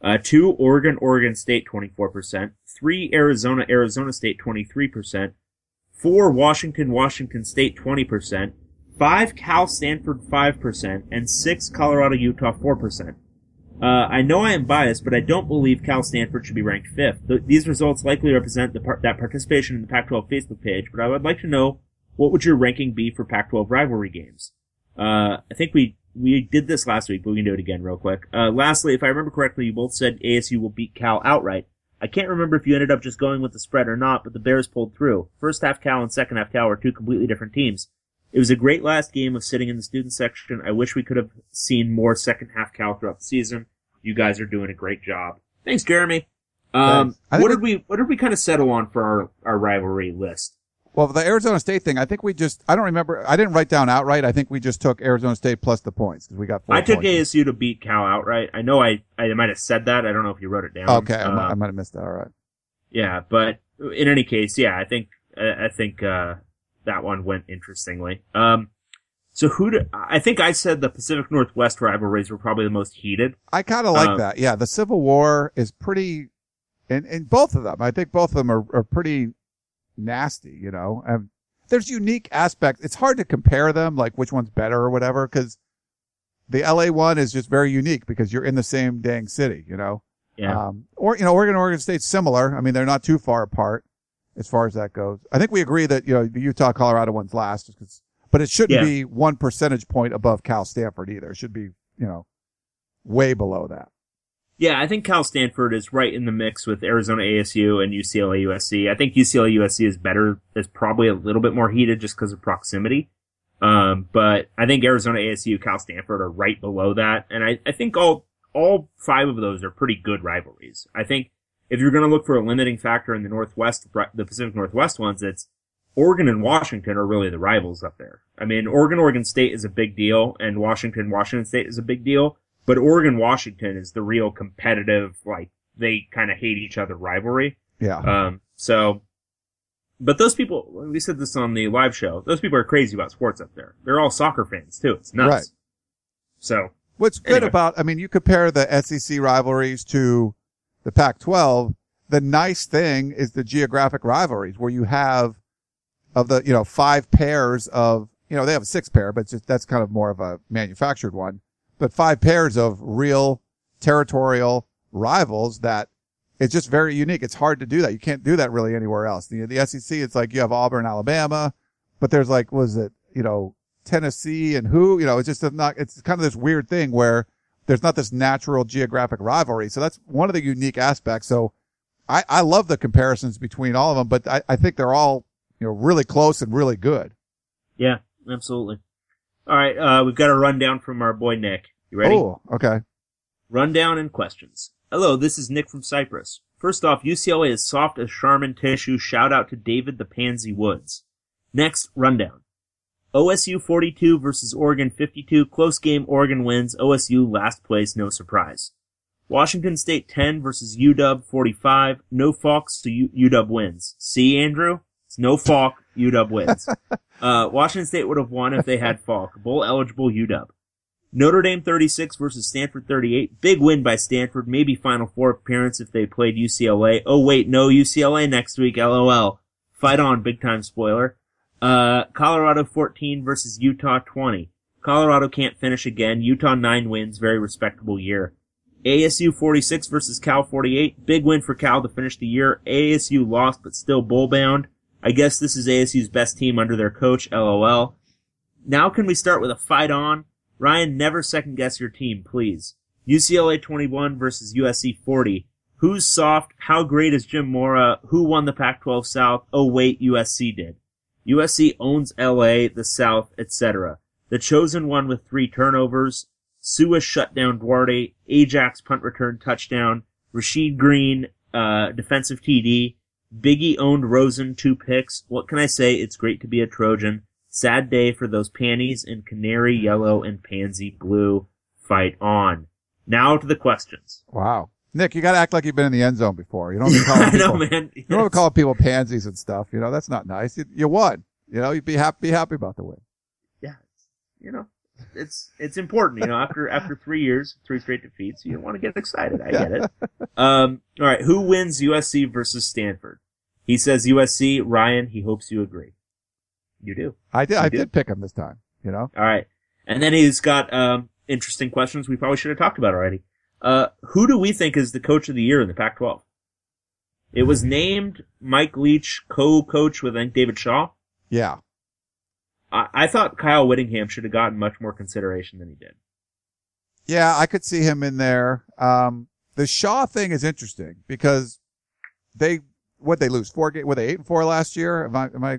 Uh, two. Oregon, Oregon State, twenty-four percent. three. Arizona, Arizona State, twenty-three percent. four. Washington, Washington State, twenty percent. five. Cal, Stanford, five percent. And six. Colorado, Utah, four percent. Uh, I know I am biased, but I don't believe Cal, Stanford should be ranked fifth. Th- these results likely represent the par- that participation in the Pac twelve Facebook page, but I would like to know, what would your ranking be for Pac twelve rivalry games? Uh, I think we, we did this last week, but we can do it again real quick. Uh, lastly, if I remember correctly, you both said A S U will beat Cal outright. I can't remember if you ended up just going with the spread or not, but the Bears pulled through. First half Cal and second half Cal are two completely different teams. It was a great last game of sitting in the student section. I wish we could have seen more second half Cal throughout the season. You guys are doing a great job. Thanks, Jeremy. Um, Thanks. what did we, what did we kind of settle on for our, our rivalry list? Well, the Arizona State thing, I think we just, I don't remember, I didn't write down outright. I think we just took Arizona State plus the points because we got four I took points. A S U to beat Cal outright. I know I, I might have said that. I don't know if you wrote it down. Okay, uh, I might have missed that. All right. Yeah, but in any case, yeah, I think, I think, uh, that one went interestingly. Um, so who do, I think I said the Pacific Northwest rivalries were probably the most heated. I kind of like um, that. Yeah, the Civil War is pretty, and, and both of them, I think both of them are, are pretty, nasty, you know. Um, there's unique aspects. It's hard to compare them, like which one's better or whatever, because the L A one is just very unique because you're in the same dang city, you know. Yeah. Um, or you know, Oregon, Oregon State's similar. I mean, they're not too far apart as far as that goes. I think we agree that you know the Utah, Colorado one's last, just 'cause, but it shouldn't yeah. be one percentage point above Cal Stanford either. It should be you know way below that. Yeah, I think Cal Stanford is right in the mix with Arizona A S U and U C L A U S C. I think U C L A U S C is better. It's probably a little bit more heated just because of proximity. Um, but I think Arizona A S U, Cal Stanford are right below that. And I, I think all, all five of those are pretty good rivalries. I think if you're going to look for a limiting factor in the Northwest, the Pacific Northwest ones, it's Oregon and Washington are really the rivals up there. I mean, Oregon, Oregon State is a big deal and Washington, Washington State is a big deal. But Oregon, Washington is the real competitive, like, they kind of hate each other rivalry. Yeah. Um, so, but those people, we said this on the live show, those people are crazy about sports up there. They're all soccer fans, too. It's nuts. Right. So. What's anyway. good about, I mean, you compare the S E C rivalries to the Pac twelve. The nice thing is the geographic rivalries where you have, of the, you know, five pairs of, you know, they have a six pair, but just, that's kind of more of a manufactured one. But five pairs of real territorial rivals that it's just very unique. It's hard to do that. You can't do that really anywhere else. The, the S E C, it's like you have Auburn, Alabama, but there's like, what is it, you know, Tennessee and who, you know, it's just not, it's kind of this weird thing where there's not this natural geographic rivalry. So that's one of the unique aspects. So I, I love the comparisons between all of them, but I, I think they're all, you know, really close and really good. Yeah, absolutely. All right, uh, we've got a rundown from our boy Nick. You ready? Oh, okay. Rundown and questions. Hello, this is Nick from Cyprus. First off, U C L A is soft as Charmin tissue. Shout out to David the Pansy Woods. Next, rundown. O S U forty-two versus Oregon fifty-two. Close game, Oregon wins. O S U last place, no surprise. Washington State ten versus U W forty-five. No Falk, so U- UW wins. See, Andrew? It's no Falk. U W wins. Uh, Washington State would have won if they had Falk. Bowl eligible U W. Notre Dame thirty-six versus Stanford thirty-eight. Big win by Stanford. Maybe Final Four appearance if they played U C L A. Oh wait, no, U C L A next week. LOL. Fight on, big time spoiler. Uh, Colorado fourteen versus Utah twenty. Colorado can't finish again. Utah nine wins. Very respectable year. A S U forty-six versus Cal forty-eight. Big win for Cal to finish the year. A S U lost but still bowl bound. I guess this is A S U's best team under their coach, LOL. Now can we start with a fight on? Ryan, never second-guess your team, please. U C L A twenty-one versus U S C forty. Who's soft? How great is Jim Mora? Who won the Pac twelve South? Oh, wait, U S C did. U S C owns L A, the South, et cetera. The Chosen won with three turnovers. Suis shut down Duarte. Ajax punt return touchdown. Rashid Green, uh, defensive T D. Biggie owned Rosen, two picks. What can I say? It's great to be a Trojan. Sad day for those panties in canary yellow and pansy blue. Fight on. Now to the questions. Wow. Nick, you got to act like you've been in the end zone before. You don't have to call people, know, man. Yes. You don't have to call people pansies and stuff. You know, that's not nice. You, you won. You know, you'd be happy, be happy about the win. Yeah. You know, it's, it's important. You know, after, after three years, three straight defeats, you don't want to get excited. I yeah. get it. Um, all right. Who wins U S C versus Stanford? He says U S C. Ryan, he hopes you agree. You do. I did. You I do. did pick him this time, you know? All right. And then he's got, um, interesting questions we probably should have talked about already. Uh, who do we think is the coach of the year in the Pac twelve? It was named Mike Leach, co-coach with, I think, David Shaw. Yeah. I, I thought Kyle Whittingham should have gotten much more consideration than he did. Yeah, I could see him in there. Um, the Shaw thing is interesting because they, what they lose? Four games? Were they eight and four last year? Am I, am I,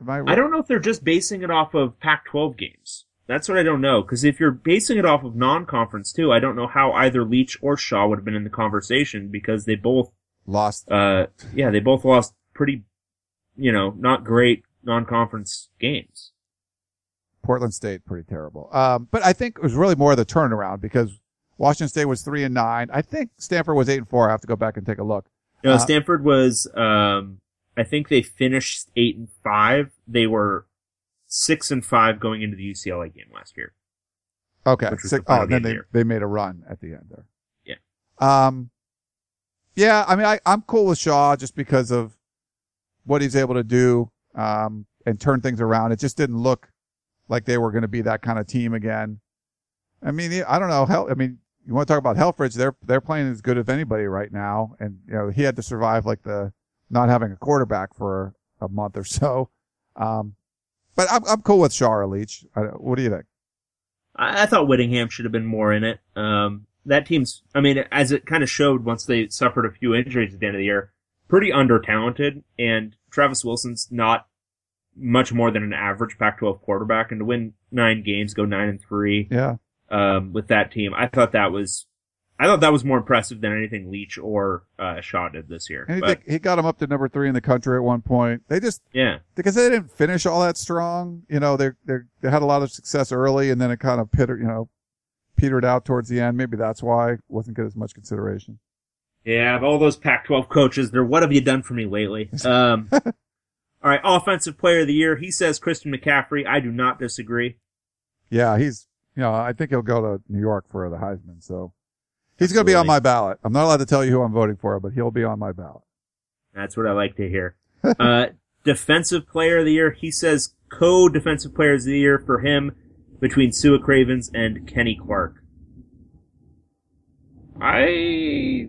am I right? I don't know if they're just basing it off of Pac twelve games. That's what I don't know, because if you're basing it off of non-conference, too, I don't know how either Leach or Shaw would have been in the conversation, because they both lost. Uh, yeah, they both lost pretty, you know, not great non-conference games. Portland State, pretty terrible. Um, but I think it was really more of the turnaround, because Washington State was three and nine. I think Stanford was eight and four. I have to go back and take a look. No, uh, Stanford was, um, I think they finished eight and five. They were Six and five going into the U C L A game last year. Okay. Six, the oh, then they year. they made a run at the end there. Yeah. Um. Yeah, I mean, I I'm cool with Shaw just because of what he's able to do, um, and turn things around. It just didn't look like they were going to be that kind of team again. I mean, I don't know. Hell, I mean, you want to talk about Helfrich? They're they're playing as good as anybody right now, and you know he had to survive like the not having a quarterback for a month or so. Um. But I'm I'm cool with Shara Leach. What do you think? I, I thought Whittingham should have been more in it. Um, that team's, I mean, as it kind of showed once they suffered a few injuries at the end of the year, pretty under-talented, and Travis Wilson's not much more than an average Pac twelve quarterback, and to win nine games, go nine and three, yeah, um, with that team, I thought that was, I thought that was more impressive than anything Leach or uh, Shaw did this year. And he, but, did, he got them up to number three in the country at one point. They just, yeah, because they didn't finish all that strong. You know, they they they had a lot of success early, and then it kind of petered, you know, petered out towards the end. Maybe that's why it wasn't getting as much consideration. Yeah, of all those Pac twelve coaches, they're what have you done for me lately? Um, all right, offensive player of the year. He says Christian McCaffrey. I do not disagree. Yeah, he's, you know, I think he'll go to New York for the Heisman. So. He's going to be on my ballot. I'm not allowed to tell you who I'm voting for, but he'll be on my ballot. That's what I like to hear. uh, defensive player of the year. He says co-defensive players of the year for him between Sua Cravens and Kenny Clark. I,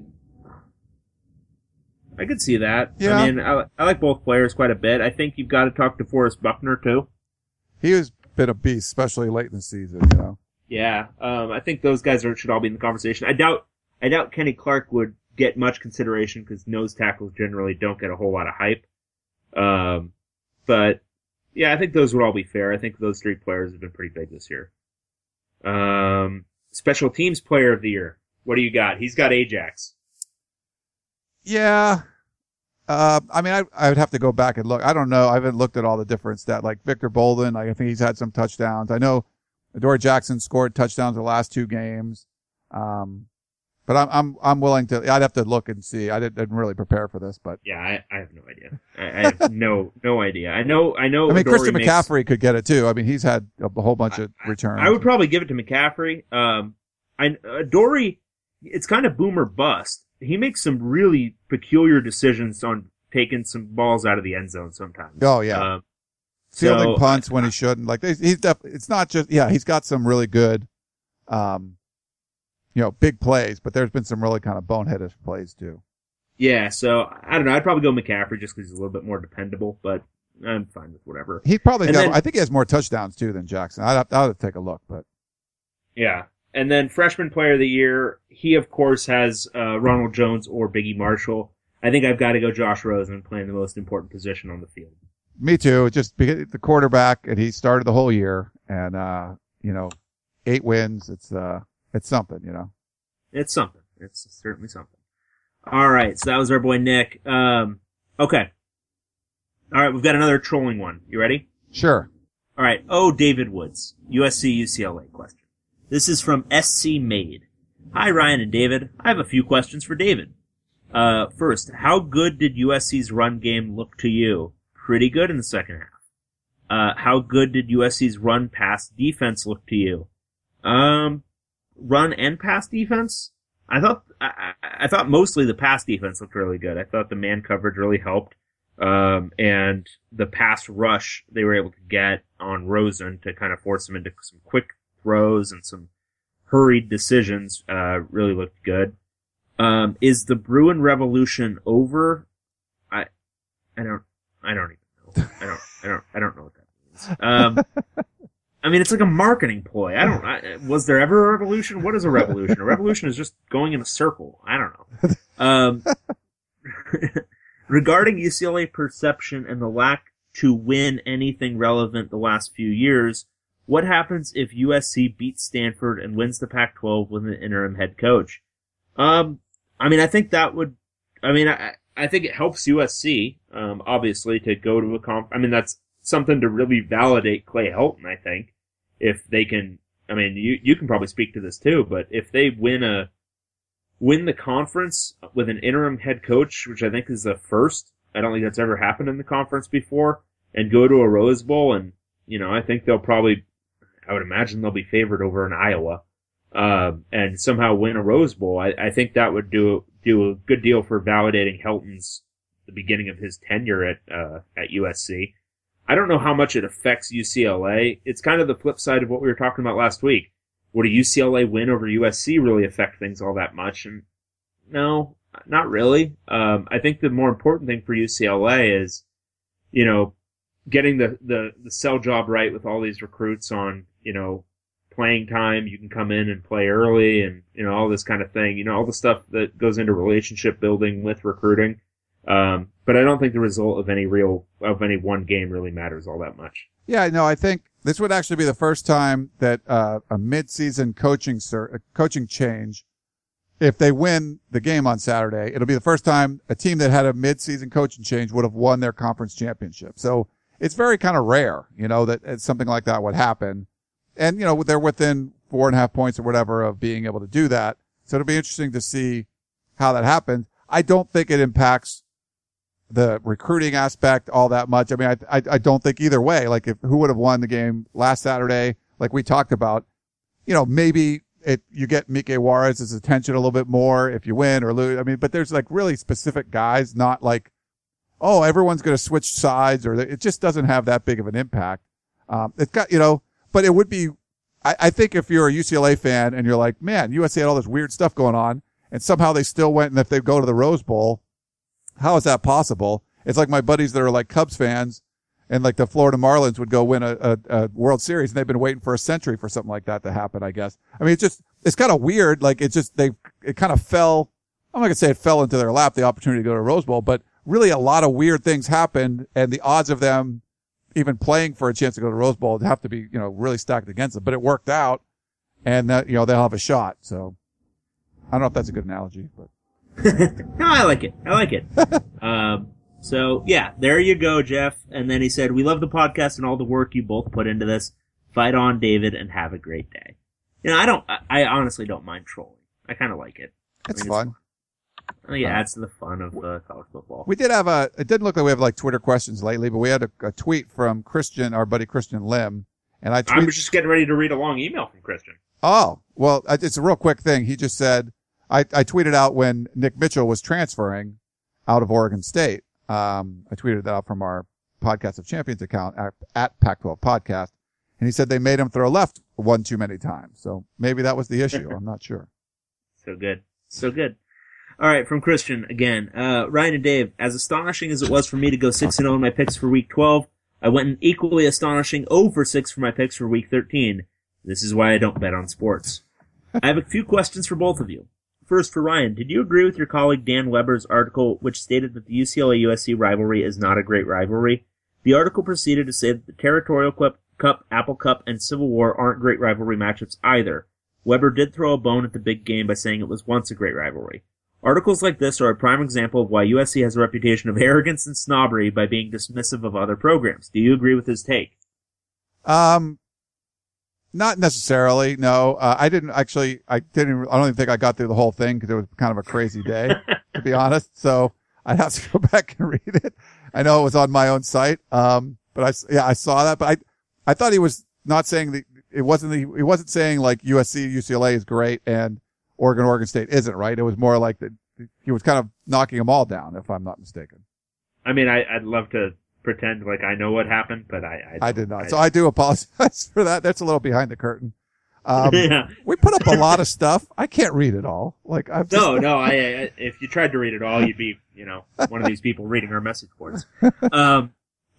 I could see that. Yeah. I mean, I, I like both players quite a bit. I think you've got to talk to DeForest Buckner too. He has been a beast, especially late in the season, you know. Yeah, um, I think those guys are, should all be in the conversation. I doubt, I doubt Kenny Clark would get much consideration because nose tackles generally don't get a whole lot of hype. Um, but yeah, I think those would all be fair. I think those three players have been pretty big this year. Um, special teams player of the year. What do you got? He's got Ajax. Yeah. Uh, I mean, I, I would have to go back and look. I don't know. I haven't looked at all the different stats. Like Victor Bolden, like I think he's had some touchdowns. I know Adoree' Jackson scored touchdowns the last two games. Um, but I'm, I'm, I'm willing to, I'd have to look and see. I didn't, didn't really prepare for this, but. Yeah, I, I have no idea. I, I have no, no idea. I know, I know. I mean, Adoree Christian makes, McCaffrey could get it too. I mean, he's had a whole bunch I, of returns. I would probably give it to McCaffrey. Um, I, Adoree, it's kind of boom or bust. He makes some really peculiar decisions on taking some balls out of the end zone sometimes. Oh, yeah. Um, Fielding so, punts when he shouldn't. Like he's def- it's not just yeah. He's got some really good, um, you know, big plays, but there's been some really kind of boneheaded plays too. Yeah, so I don't know. I'd probably go McCaffrey just because he's a little bit more dependable, but I'm fine with whatever. He probably got, then, I think he has more touchdowns too than Jackson. I'd have, I'd have to take a look, but yeah. And then freshman player of the year, he of course has uh, Ronald Jones or Biggie Marshall. I think I've got to go Josh Rosen playing the most important position on the field. Me too. Just the quarterback, and he started the whole year, and uh, you know, eight wins. It's uh, it's something, you know. It's something. It's certainly something. All right, so that was our boy Nick. Um, okay. All right, we've got another trolling one. You ready? Sure. All right. Oh, David Woods, U S C U C L A question. This is from S C Made. Hi, Ryan and David. I have a few questions for David. Uh, first, how good did U S C's run game look to you? Pretty good in the second half. Uh, how good did U S C's run pass defense look to you? Um, run and pass defense? I thought, I, I thought mostly the pass defense looked really good. I thought the man coverage really helped. Um, and the pass rush they were able to get on Rosen to kind of force him into some quick throws and some hurried decisions, uh, really looked good. Um, is the Bruin Revolution over? I, I don't, I don't even know. I don't, I don't, I don't know what that means. Um, I mean, it's like a marketing ploy. I don't. I, was there ever a revolution? What is a revolution? A revolution is just going in a circle. I don't know. Um, regarding U C L A perception and the lack to win anything relevant the last few years, what happens if U S C beats Stanford and wins the Pac twelve with an interim head coach? Um, I mean, I think that would. I mean, I I think it helps U S C. Um, obviously to go to a comp. I mean, that's something to really validate Clay Helton. I think. If they can, I mean, you, you can probably speak to this too, but if they win a, win the conference with an interim head coach, which I think is the first, I don't think that's ever happened in the conference before, and go to a Rose Bowl and, you know, I think they'll probably, I would imagine they'll be favored over in Iowa, um, and somehow win a Rose Bowl. I, I think that would do, do a good deal for validating Helton's, the beginning of his tenure at, uh, at U S C. I don't know how much it affects U C L A. It's kind of the flip side of what we were talking about last week. Would a U C L A win over U S C really affect things all that much? And no, not really. Um, I think the more important thing for U C L A is, you know, getting the, the, the sell job right with all these recruits on, you know, playing time. You can come in and play early and, you know, all this kind of thing. You know, all the stuff that goes into relationship building with recruiting. Um, but I don't think the result of any real, of any one game really matters all that much. Yeah, no, I think this would actually be the first time that, uh, a midseason coaching, sir, a coaching change, if they win the game on Saturday, it'll be the first time a team that had a midseason coaching change would have won their conference championship. So it's very kind of rare, you know, that something like that would happen. And, you know, they're within four and a half points or whatever of being able to do that. So it'll be interesting to see how that happens. I don't think it impacts the recruiting aspect all that much. I mean, I, I, I don't think either way, like if who would have won the game last Saturday, like we talked about, you know, maybe it, you get Mike Juarez's attention a little bit more if you win or lose. I mean, but there's like really specific guys, not like, oh, everyone's going to switch sides or it just doesn't have that big of an impact. Um, it's got, you know, but it would be, I, I think if you're a U C L A fan and you're like, man, U S C had all this weird stuff going on and somehow they still went. And if they go to the Rose Bowl, how is that possible? It's like my buddies that are like Cubs fans and like the Florida Marlins would go win a, a, a World Series and they've been waiting for a century for something like that to happen, I guess. I mean, it's just, it's kind of weird. Like it just, they, it kind of fell. I'm not going to say it fell into their lap, the opportunity to go to Rose Bowl, but really a lot of weird things happened and the odds of them even playing for a chance to go to Rose Bowl would have to be, you know, really stacked against them, but it worked out and that, you know, they'll have a shot. So I don't know if that's a good analogy, but. No, I like it. I like it. um, so, yeah, there you go, Jeff. And then he said, we love the podcast and all the work you both put into this. Fight on, David, and have a great day. You know, I don't, I, I honestly don't mind trolling. I kind of like it. It's, I mean, fun. It's fun. I think it adds to the fun of uh, college football. We did have a, it didn't look like we have like Twitter questions lately, but we had a, a tweet from Christian, our buddy Christian Lim. And I tweeted, I was just getting ready to read a long email from Christian. Oh, well, it's a real quick thing. He just said, I, I tweeted out when Nick Mitchell was transferring out of Oregon State. Um, I tweeted that out from our Podcast of Champions account at, at Pac twelve Podcast. And he said they made him throw left one too many times. So maybe that was the issue. I'm not sure. So good. So good. All right. From Christian again. Uh, Ryan and Dave, as astonishing as it was for me to go six and oh in my picks for week twelve, I went an equally astonishing oh for six for my picks for week thirteen. This is why I don't bet on sports. I have a few questions for both of you. First, for Ryan, did you agree with your colleague Dan Weber's article which stated that the U C L A U S C rivalry is not a great rivalry? The article proceeded to say that the Territorial Cup, Apple Cup, and Civil War aren't great rivalry matchups either. Weber did throw a bone at the big game by saying it was once a great rivalry. Articles like this are a prime example of why U S C has a reputation of arrogance and snobbery by being dismissive of other programs. Do you agree with his take? Um... Not necessarily. No, uh, I didn't actually. I didn't. I don't even think I got through the whole thing because it was kind of a crazy day, to be honest. So I'd have to go back and read it. I know it was on my own site, um, but I yeah I saw that. But I I thought he was not saying that it wasn't. The, he wasn't saying like U S C, U C L A is great and Oregon, Oregon State isn't, right? It was more like that he was kind of knocking them all down, if I'm not mistaken. I mean, I, I'd love to pretend like I know what happened, but I I, I did not. I, so I do apologize for that. That's a little behind the curtain. Um, yeah. We put up a lot of stuff. I can't read it all. Like I've just... no, no. I, I if you tried to read it all, you'd be you know one of these people reading our message boards. Um,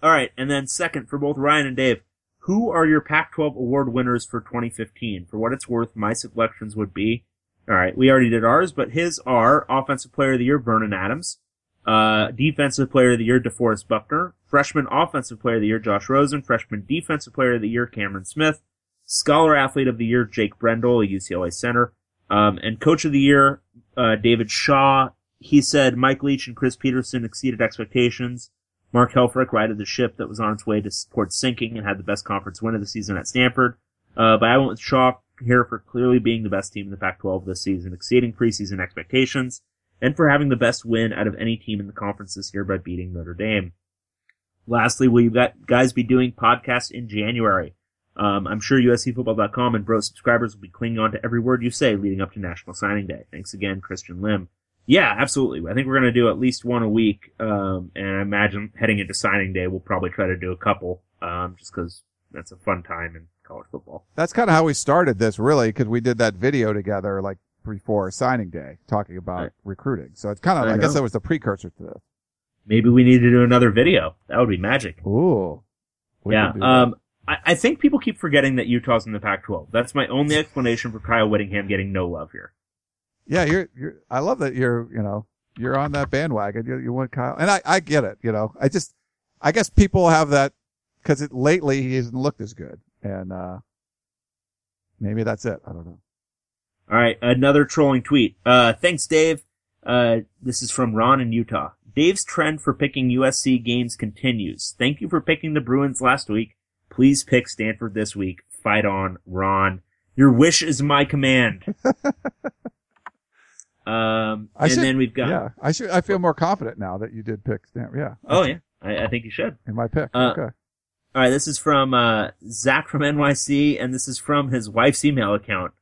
all right, and then second for both Ryan and Dave, who are your Pac twelve award winners for twenty fifteen? For what it's worth, my selections would be all right. We already did ours, but his are Offensive Player of the Year Vernon Adams. Uh, Defensive Player of the Year, DeForest Buckner. Freshman Offensive Player of the Year, Josh Rosen. Freshman Defensive Player of the Year, Cameron Smith. Scholar Athlete of the Year, Jake Brendel, a U C L A center. Um, and Coach of the Year, uh, David Shaw. He said Mike Leach and Chris Peterson exceeded expectations. Mark Helfrich righted the ship that was on its way to support sinking and had the best conference win of the season at Stanford. Uh, but I went with Shaw here for clearly being the best team in the Pac twelve this season, exceeding preseason expectations, and for having the best win out of any team in the conference this year by beating Notre Dame. Lastly, will you guys be doing podcasts in January? Um, I'm sure U S C football dot com and Bro subscribers will be clinging on to every word you say leading up to National Signing Day. Thanks again, Christian Lim. Yeah, absolutely. I think we're going to do at least one a week, um, and I imagine heading into Signing Day, we'll probably try to do a couple, um, just because that's a fun time in college football. That's kind of how we started this, really, because we did that video together, like, before signing day, talking about right. recruiting. So it's kind of, I, I guess that was the precursor to this. Maybe we need to do another video. That would be magic. Ooh. We yeah. Um, I, I think people keep forgetting that Utah's in the Pac twelve. That's my only explanation for Kyle Whittingham getting no love here. Yeah. You're, you're, I love that you're, you know, you're on that bandwagon. You, you want Kyle. And I, I get it. You know, I just, I guess people have that because it lately he hasn't looked as good. And, uh, maybe that's it. I don't know. All right, another trolling tweet. Uh, thanks, Dave. Uh, this is from Ron in Utah. Dave's trend for picking U S C games continues. Thank you for picking the Bruins last week. Please pick Stanford this week. Fight on, Ron. Your wish is my command. um, I and should, then we've got. Yeah, I should. I feel more confident now that you did pick Stanford. Yeah. Oh yeah, I, I think you should. In my pick. Uh, okay. All right, this is from uh Zach from N Y C, and this is from his wife's email account.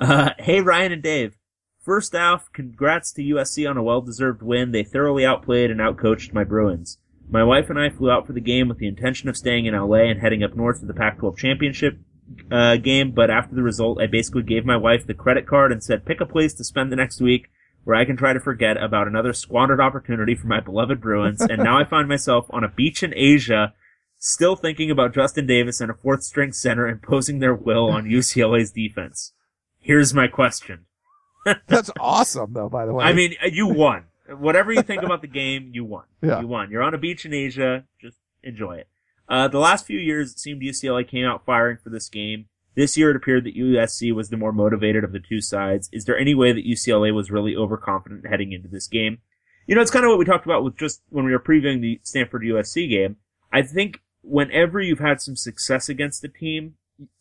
Uh, hey, Ryan and Dave. First off, congrats to U S C on a well-deserved win. They thoroughly outplayed and outcoached my Bruins. My wife and I flew out for the game with the intention of staying in L A and heading up north to the Pac twelve championship uh, game, but after the result, I basically gave my wife the credit card and said, pick a place to spend the next week where I can try to forget about another squandered opportunity for my beloved Bruins, and now I find myself on a beach in Asia still thinking about Justin Davis and a fourth-string center imposing their will on U C L A's defense. Here's my question. That's awesome, though, by the way. I mean, you won. Whatever you think about the game, you won. Yeah. You won. You're on a beach in Asia. Just enjoy it. Uh, the last few years, it seemed U C L A came out firing for this game. This year, it appeared that U S C was the more motivated of the two sides. Is there any way that U C L A was really overconfident heading into this game? You know, it's kind of what we talked about with just when we were previewing the Stanford U S C game. I think whenever you've had some success against a team,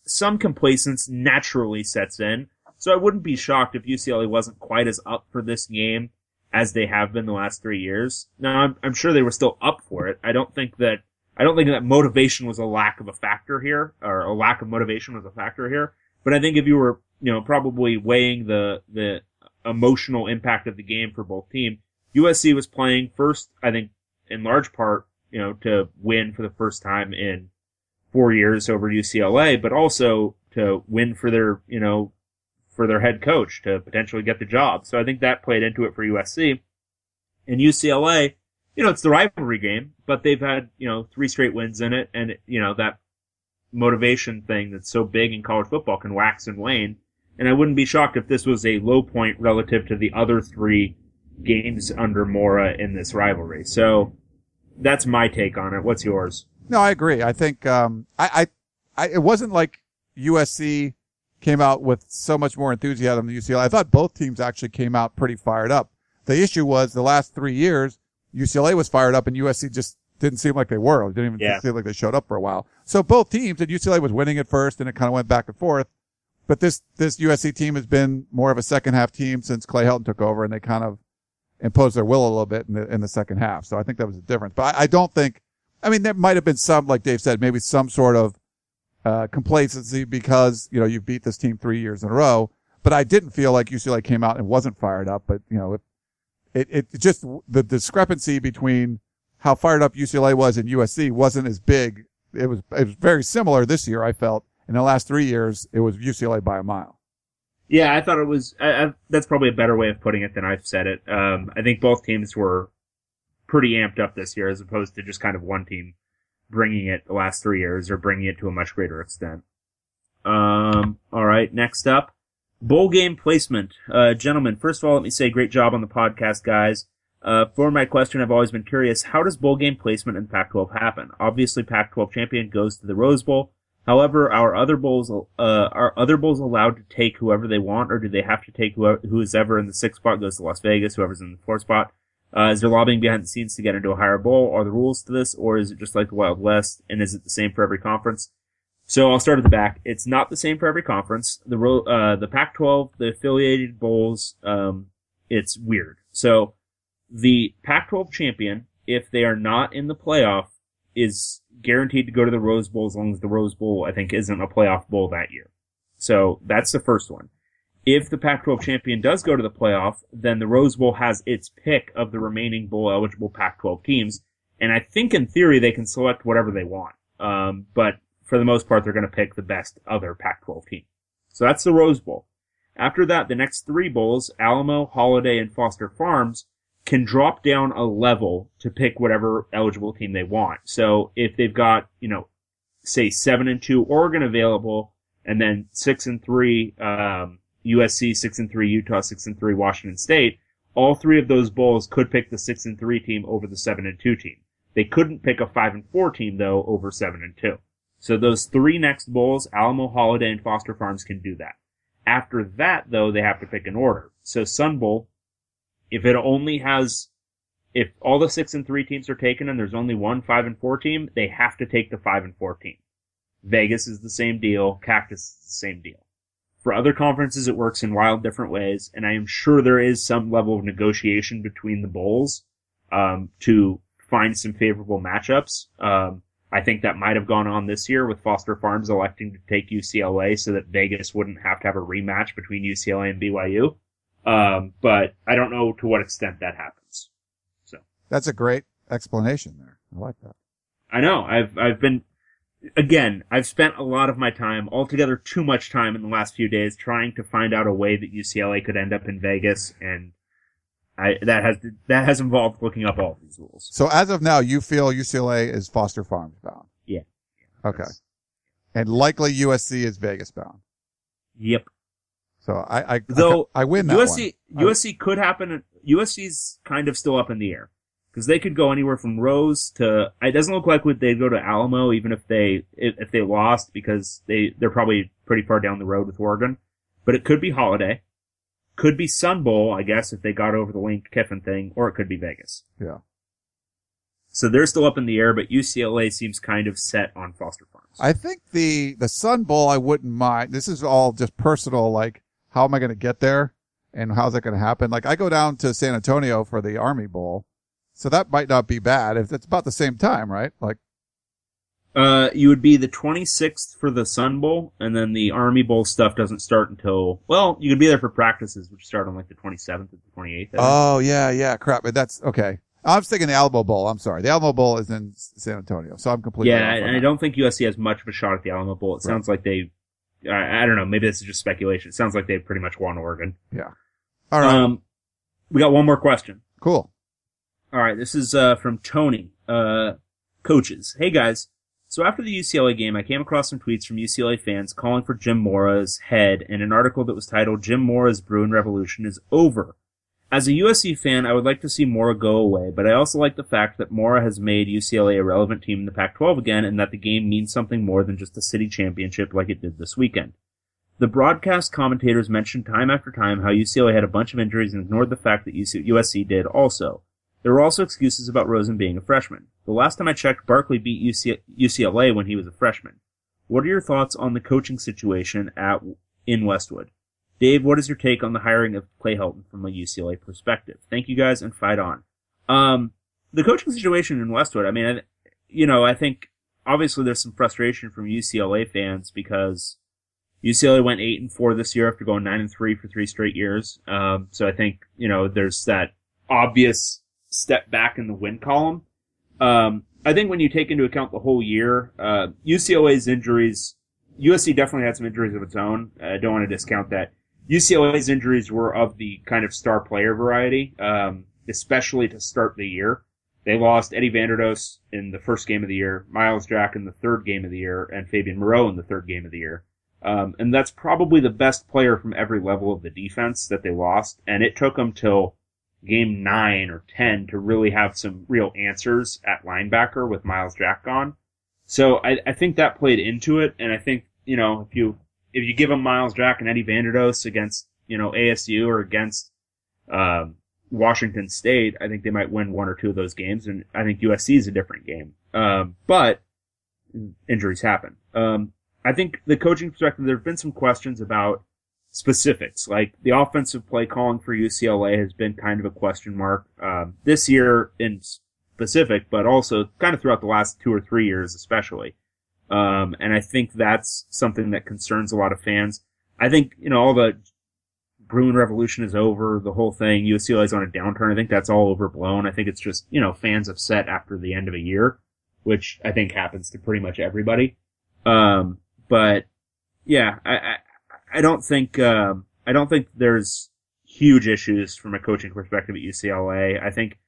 some complacence naturally sets in. So I wouldn't be shocked if U C L A wasn't quite as up for this game as they have been the last three years. Now, I'm, I'm sure they were still up for it. I don't think that I don't think that motivation was a lack of a factor here, or a lack of motivation was a factor here. But I think if you were, you know, probably weighing the the emotional impact of the game for both teams, U S C was playing first, I think, in large part, you know, to win for the first time in four years over U C L A, but also to win for their, you know, for their head coach to potentially get the job. So I think that played into it for U S C. And U C L A, you know, it's the rivalry game, but they've had, you know, three straight wins in it. And, you know, that motivation thing that's so big in college football can wax and wane. And I wouldn't be shocked if this was a low point relative to the other three games under Mora in this rivalry. So that's my take on it. What's yours? No, I agree. I think, um, I, I, I, it wasn't like U S C came out with so much more enthusiasm than U C L A. I thought both teams actually came out pretty fired up. The issue was the last three years, U C L A was fired up and U S C just didn't seem like they were. It didn't even yeah. seem like they showed up for a while. So both teams, and U C L A was winning at first, and it kind of went back and forth. But this, this U S C team has been more of a second half team since Clay Helton took over, and they kind of imposed their will a little bit in the, in the second half. So I think that was the difference. But I, I don't think, I mean, there might have been some, like Dave said, maybe some sort of, uh, complacency because, you know, you've beat this team three years in a row. But I didn't feel like U C L A came out and wasn't fired up. But, you know, it, it, it just, the discrepancy between how fired up U C L A was and U S C wasn't as big. It was, it was very similar this year, I felt. In the last three years, it was U C L A by a mile. Yeah, I thought it was. I, I, that's probably a better way of putting it than I've said it. Um, I think both teams were pretty amped up this year, as opposed to just kind of one team bringing it the last three years or bringing it to a much greater extent. Um, all right, next up, bowl game placement, uh, gentlemen. First of all, let me say, great job on the podcast, guys. Uh, for my question, I've always been curious: how does bowl game placement in Pac twelve happen? Obviously, Pac twelve champion goes to the Rose Bowl. However, are other bowls uh, are other bowls allowed to take whoever they want, or do they have to take whoever, who's ever in the sixth spot goes to Las Vegas, whoever's in the fourth spot? Uh, is there lobbying behind the scenes to get into a higher bowl? Are the rules to this, or is it just like the Wild West, and is it the same for every conference? So I'll start at the back. It's not the same for every conference. The uh, the Pac twelve, the affiliated bowls, um, it's weird. So the Pac twelve champion, if they are not in the playoff, is guaranteed to go to the Rose Bowl as long as the Rose Bowl, I think, isn't a playoff bowl that year. So that's the first one. If the Pac twelve champion does go to the playoff, then the Rose Bowl has its pick of the remaining bowl-eligible Pac twelve teams, and I think in theory they can select whatever they want. Um, but for the most part, they're going to pick the best other Pac twelve team. So that's the Rose Bowl. After that, the next three bowls, Alamo, Holiday, and Foster Farms, can drop down a level to pick whatever eligible team they want. So if they've got, you know, say seven and two Oregon available, and then six and three um, U S C, six and three Utah, six and three Washington State, all three of those bowls could pick the six and three team over the seven and two team. They couldn't pick a five and four team though over seven and two. So those three next bowls, Alamo, Holiday, and Foster Farms, can do that. After that though, they have to pick an order. So Sun Bowl, if it only has, if all the six and three teams are taken and there's only one five and four team, they have to take the five and four team. Vegas is the same deal. Cactus is the same deal. For other conferences, it works in wild different ways, and I am sure there is some level of negotiation between the bowls um, to find some favorable matchups. Um, I think that might have gone on this year with Foster Farms electing to take U C L A so that Vegas wouldn't have to have a rematch between U C L A and B Y U. Um, but I don't know to what extent that happens. So that's a great explanation there. I like that. I know. I've, I've been, again, I've spent a lot of my time, altogether too much time in the last few days, trying to find out a way that U C L A could end up in Vegas. And I, that has, that has involved looking up all of these rules. So as of now, you feel U C L A is Foster Farms bound? Yeah. Okay. And likely U S C is Vegas bound? Yep. So I, I, Though, I, I win that U S C, one. U S C could happen. U S C's kind of still up in the air because they could go anywhere from Rose to, it doesn't look like they'd go to Alamo even if they, if they lost, because they, they're probably pretty far down the road with Oregon, but it could be Holiday, could be Sun Bowl, I guess, if they got over the Lane Kiffin thing, or it could be Vegas. Yeah. So they're still up in the air, but U C L A seems kind of set on Foster Farms. I think the, the Sun Bowl, I wouldn't mind. This is all just personal, like, how am I going to get there and how's that going to happen? Like, I go down to San Antonio for the Army Bowl, so that might not be bad if it's about the same time, right? Like, uh, you would be the twenty-sixth for the Sun Bowl, and then the Army Bowl stuff doesn't start until, well, you could be there for practices, which start on like the twenty-seventh or the twenty-eighth. Oh, yeah, yeah, crap. But that's okay. I was thinking the Alamo Bowl. I'm sorry. The Alamo Bowl is in San Antonio, so I'm completely. Yeah, and I don't think U S C has much of a shot at the Alamo Bowl. It sounds like they. I don't know. Maybe this is just speculation. It sounds like they pretty much won Oregon. Yeah. All right. Um, we got one more question. Cool. All right. This is uh, from Tony. Uh, coaches. Hey, guys. So after the U C L A game, I came across some tweets from U C L A fans calling for Jim Mora's head and an article that was titled, Jim Mora's Bruin Revolution is Over. As a U S C fan, I would like to see Mora go away, but I also like the fact that Mora has made U C L A a relevant team in the Pac twelve again, and that the game means something more than just a city championship like it did this weekend. The broadcast commentators mentioned time after time how U C L A had a bunch of injuries and ignored the fact that U S C did also. There were also excuses about Rosen being a freshman. The last time I checked, Barkley beat U C L A when he was a freshman. What are your thoughts on the coaching situation at in Westwood? Dave, what is your take on the hiring of Clay Helton from a U C L A perspective? Thank you guys, and fight on. Um, the coaching situation in Westwood, I mean, you know, I think obviously there's some frustration from U C L A fans because U C L A went eight and four this year after going nine and three for three straight years. Um, so I think, you know, there's that obvious step back in the win column. Um, I think when you take into account the whole year, uh, U C L A's injuries, U S C definitely had some injuries of its own. I don't want to discount that. U C L A's injuries were of the kind of star player variety, um, especially to start the year. They lost Eddie Vanderdoes in the first game of the year, Miles Jack in the third game of the year, and Fabian Moreau in the third game of the year. Um, and that's probably the best player from every level of the defense that they lost. And it took them till game nine or ten to really have some real answers at linebacker with Miles Jack gone. So I, I think that played into it. And I think, you know, if you, if you give them Miles Jack and Eddie Vanderdoes against, you know, A S U or against, um, Washington State, I think they might win one or two of those games. And I think U S C is a different game. Um, but injuries happen. Um, I think the coaching perspective, there have been some questions about specifics, like the offensive play calling for U C L A has been kind of a question mark, um, this year in specific, but also kind of throughout the last two or three years, especially. Um, and I think that's something that concerns a lot of fans. I think, you know, all the Bruin revolution is over, the whole thing. U C L A is on a downturn. I think that's all overblown. I think it's just, you know, fans upset after the end of a year, which I think happens to pretty much everybody. Um, But yeah, I, I I don't think um I don't think there's huge issues from a coaching perspective at U C L A. I think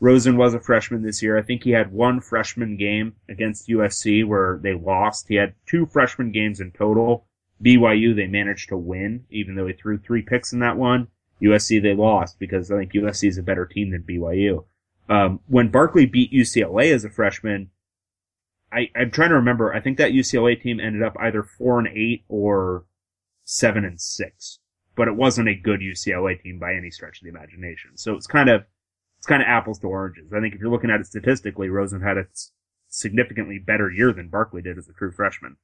Rosen was a freshman this year. I think he had one freshman game against U S C where they lost. He had two freshman games in total. B Y U they managed to win, even though he threw three picks in that one. U S C they lost because I think U S C is a better team than B Y U. Um when Barkley beat U C L A as a freshman, I, I'm trying to remember. I think that U C L A team ended up either four and eight or seven and six, but it wasn't a good U C L A team by any stretch of the imagination. So it's kind of it's kind of apples to oranges. I think if you're looking at it statistically, Rosen had a significantly better year than Barkley did as a true freshman.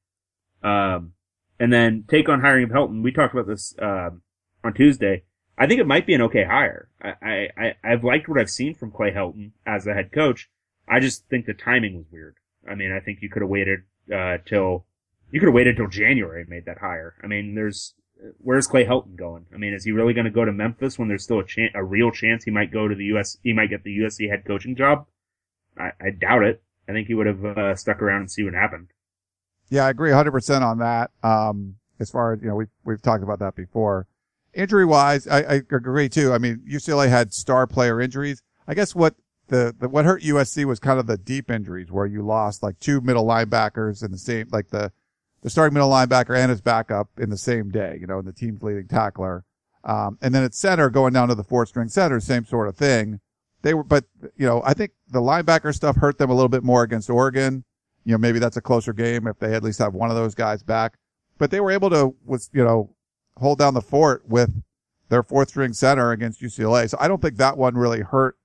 Um, and then take on hiring of Helton. We talked about this um, on Tuesday. I think it might be an okay hire. I, I I've liked what I've seen from Clay Helton as a head coach. I just think the timing was weird. I mean, I think you could have waited, uh, till, you could have waited till January and made that hire. I mean, there's, where's Clay Helton going? I mean, is he really going to go to Memphis when there's still a chance, a real chance he might go to the U S, he might get the U S C head coaching job? I, I doubt it. I think he would have, uh, stuck around and see what happened. Yeah, I agree one hundred percent on that. Um, as far as, you know, we've, we've talked about that before. Injury wise, I, I agree too. I mean, U C L A had star player injuries. I guess what, The, the, what hurt U S C was kind of the deep injuries where you lost like two middle linebackers in the same, like the, the starting middle linebacker and his backup in the same day, you know, and the team's leading tackler. Um, and then at center going down to the fourth string center, same sort of thing. They were, but you know, I think the linebacker stuff hurt them a little bit more against Oregon. You know, maybe that's a closer game if they at least have one of those guys back, but they were able to, was, you know, hold down the fort with their fourth string center against U C L A. So I don't think that one really hurt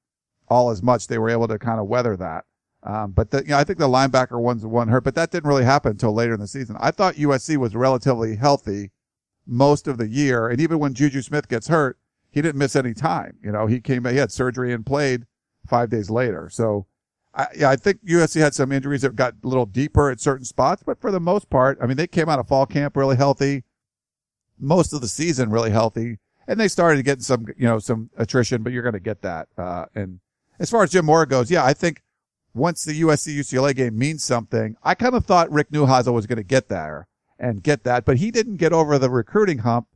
all as much. They were able to kind of weather that. Um, but the, you know, I think the linebacker one's the one hurt, but that didn't really happen until later in the season. I thought U S C was relatively healthy most of the year. And even when Juju Smith gets hurt, he didn't miss any time. You know, he came, he had surgery and played five days later. So I, yeah, I think U S C had some injuries that got a little deeper at certain spots, but for the most part, I mean, they came out of fall camp really healthy, most of the season really healthy. And they started getting some, you know, some attrition, but you're going to get that. Uh, and, as far as Jim Mora goes, yeah, I think once the U S C U C L A game means something, I kind of thought Rick Neuheisel was going to get there and get that, but he didn't get over the recruiting hump.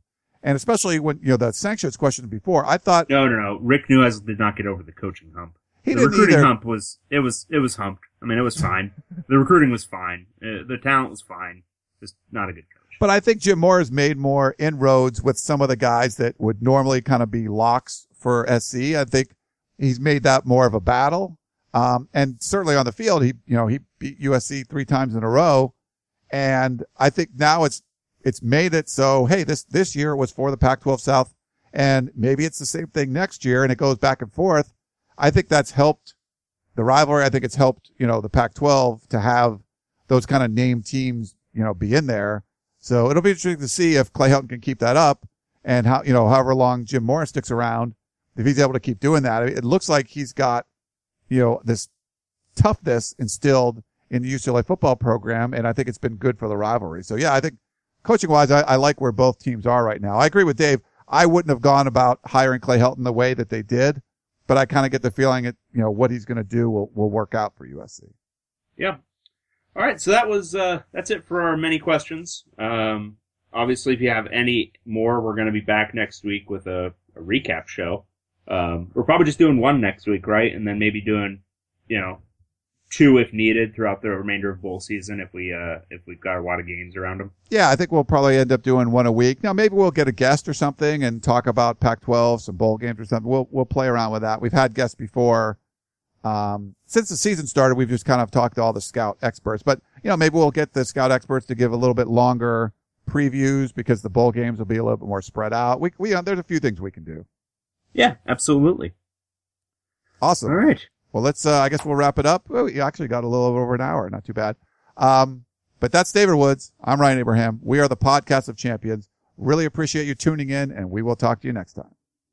And especially when, you know, the sanctions question before, I thought. No, no, no. Rick Neuheisel did not get over the coaching hump. He the didn't recruiting either. hump was, it was, it was humped. I mean, it was fine. The recruiting was fine. Uh, the talent was fine. Just not a good coach. But I think Jim Mora's made more inroads with some of the guys that would normally kind of be locks for S C. I think. He's made that more of a battle. Um, and certainly on the field, he, you know, he beat U S C three times in a row. And I think now it's, it's made it so, hey, this, this year was for the Pac twelve South and maybe it's the same thing next year and it goes back and forth. I think that's helped the rivalry. I think it's helped, you know, the Pac twelve to have those kind of named teams, you know, be in there. So it'll be interesting to see if Clay Helton can keep that up and how, you know, however long Jim Mora sticks around, if he's able to keep doing that. It looks like he's got, you know, this toughness instilled in the U C L A football program. And I think it's been good for the rivalry. So yeah, I think coaching wise, I, I like where both teams are right now. I agree with Dave. I wouldn't have gone about hiring Clay Helton the way that they did, but I kind of get the feeling that, you know, what he's going to do will, will work out for U S C. Yeah. All right. So that was, uh, that's it for our many questions. Um, obviously if you have any more, we're going to be back next week with a, a recap show. Um, we're probably just doing one next week, right? And then maybe doing, you know, two if needed throughout the remainder of bowl season if we uh if we've got a lot of games around them. Yeah, I think we'll probably end up doing one a week. Now maybe we'll get a guest or something and talk about Pac twelve, some bowl games or something. We'll we'll play around with that. We've had guests before. Um since the season started, we've just kind of talked to all the scout experts. But you know, maybe we'll get the scout experts to give a little bit longer previews because the bowl games will be a little bit more spread out. We we uh, there's a few things we can do. Yeah, absolutely. Awesome. All right. Well, let's, uh, I guess we'll wrap it up. Oh, you actually got a little over an hour. Not too bad. Um, but that's David Woods. I'm Ryan Abraham. We are the Podcast of Champions. Really appreciate you tuning in, and we will talk to you next time.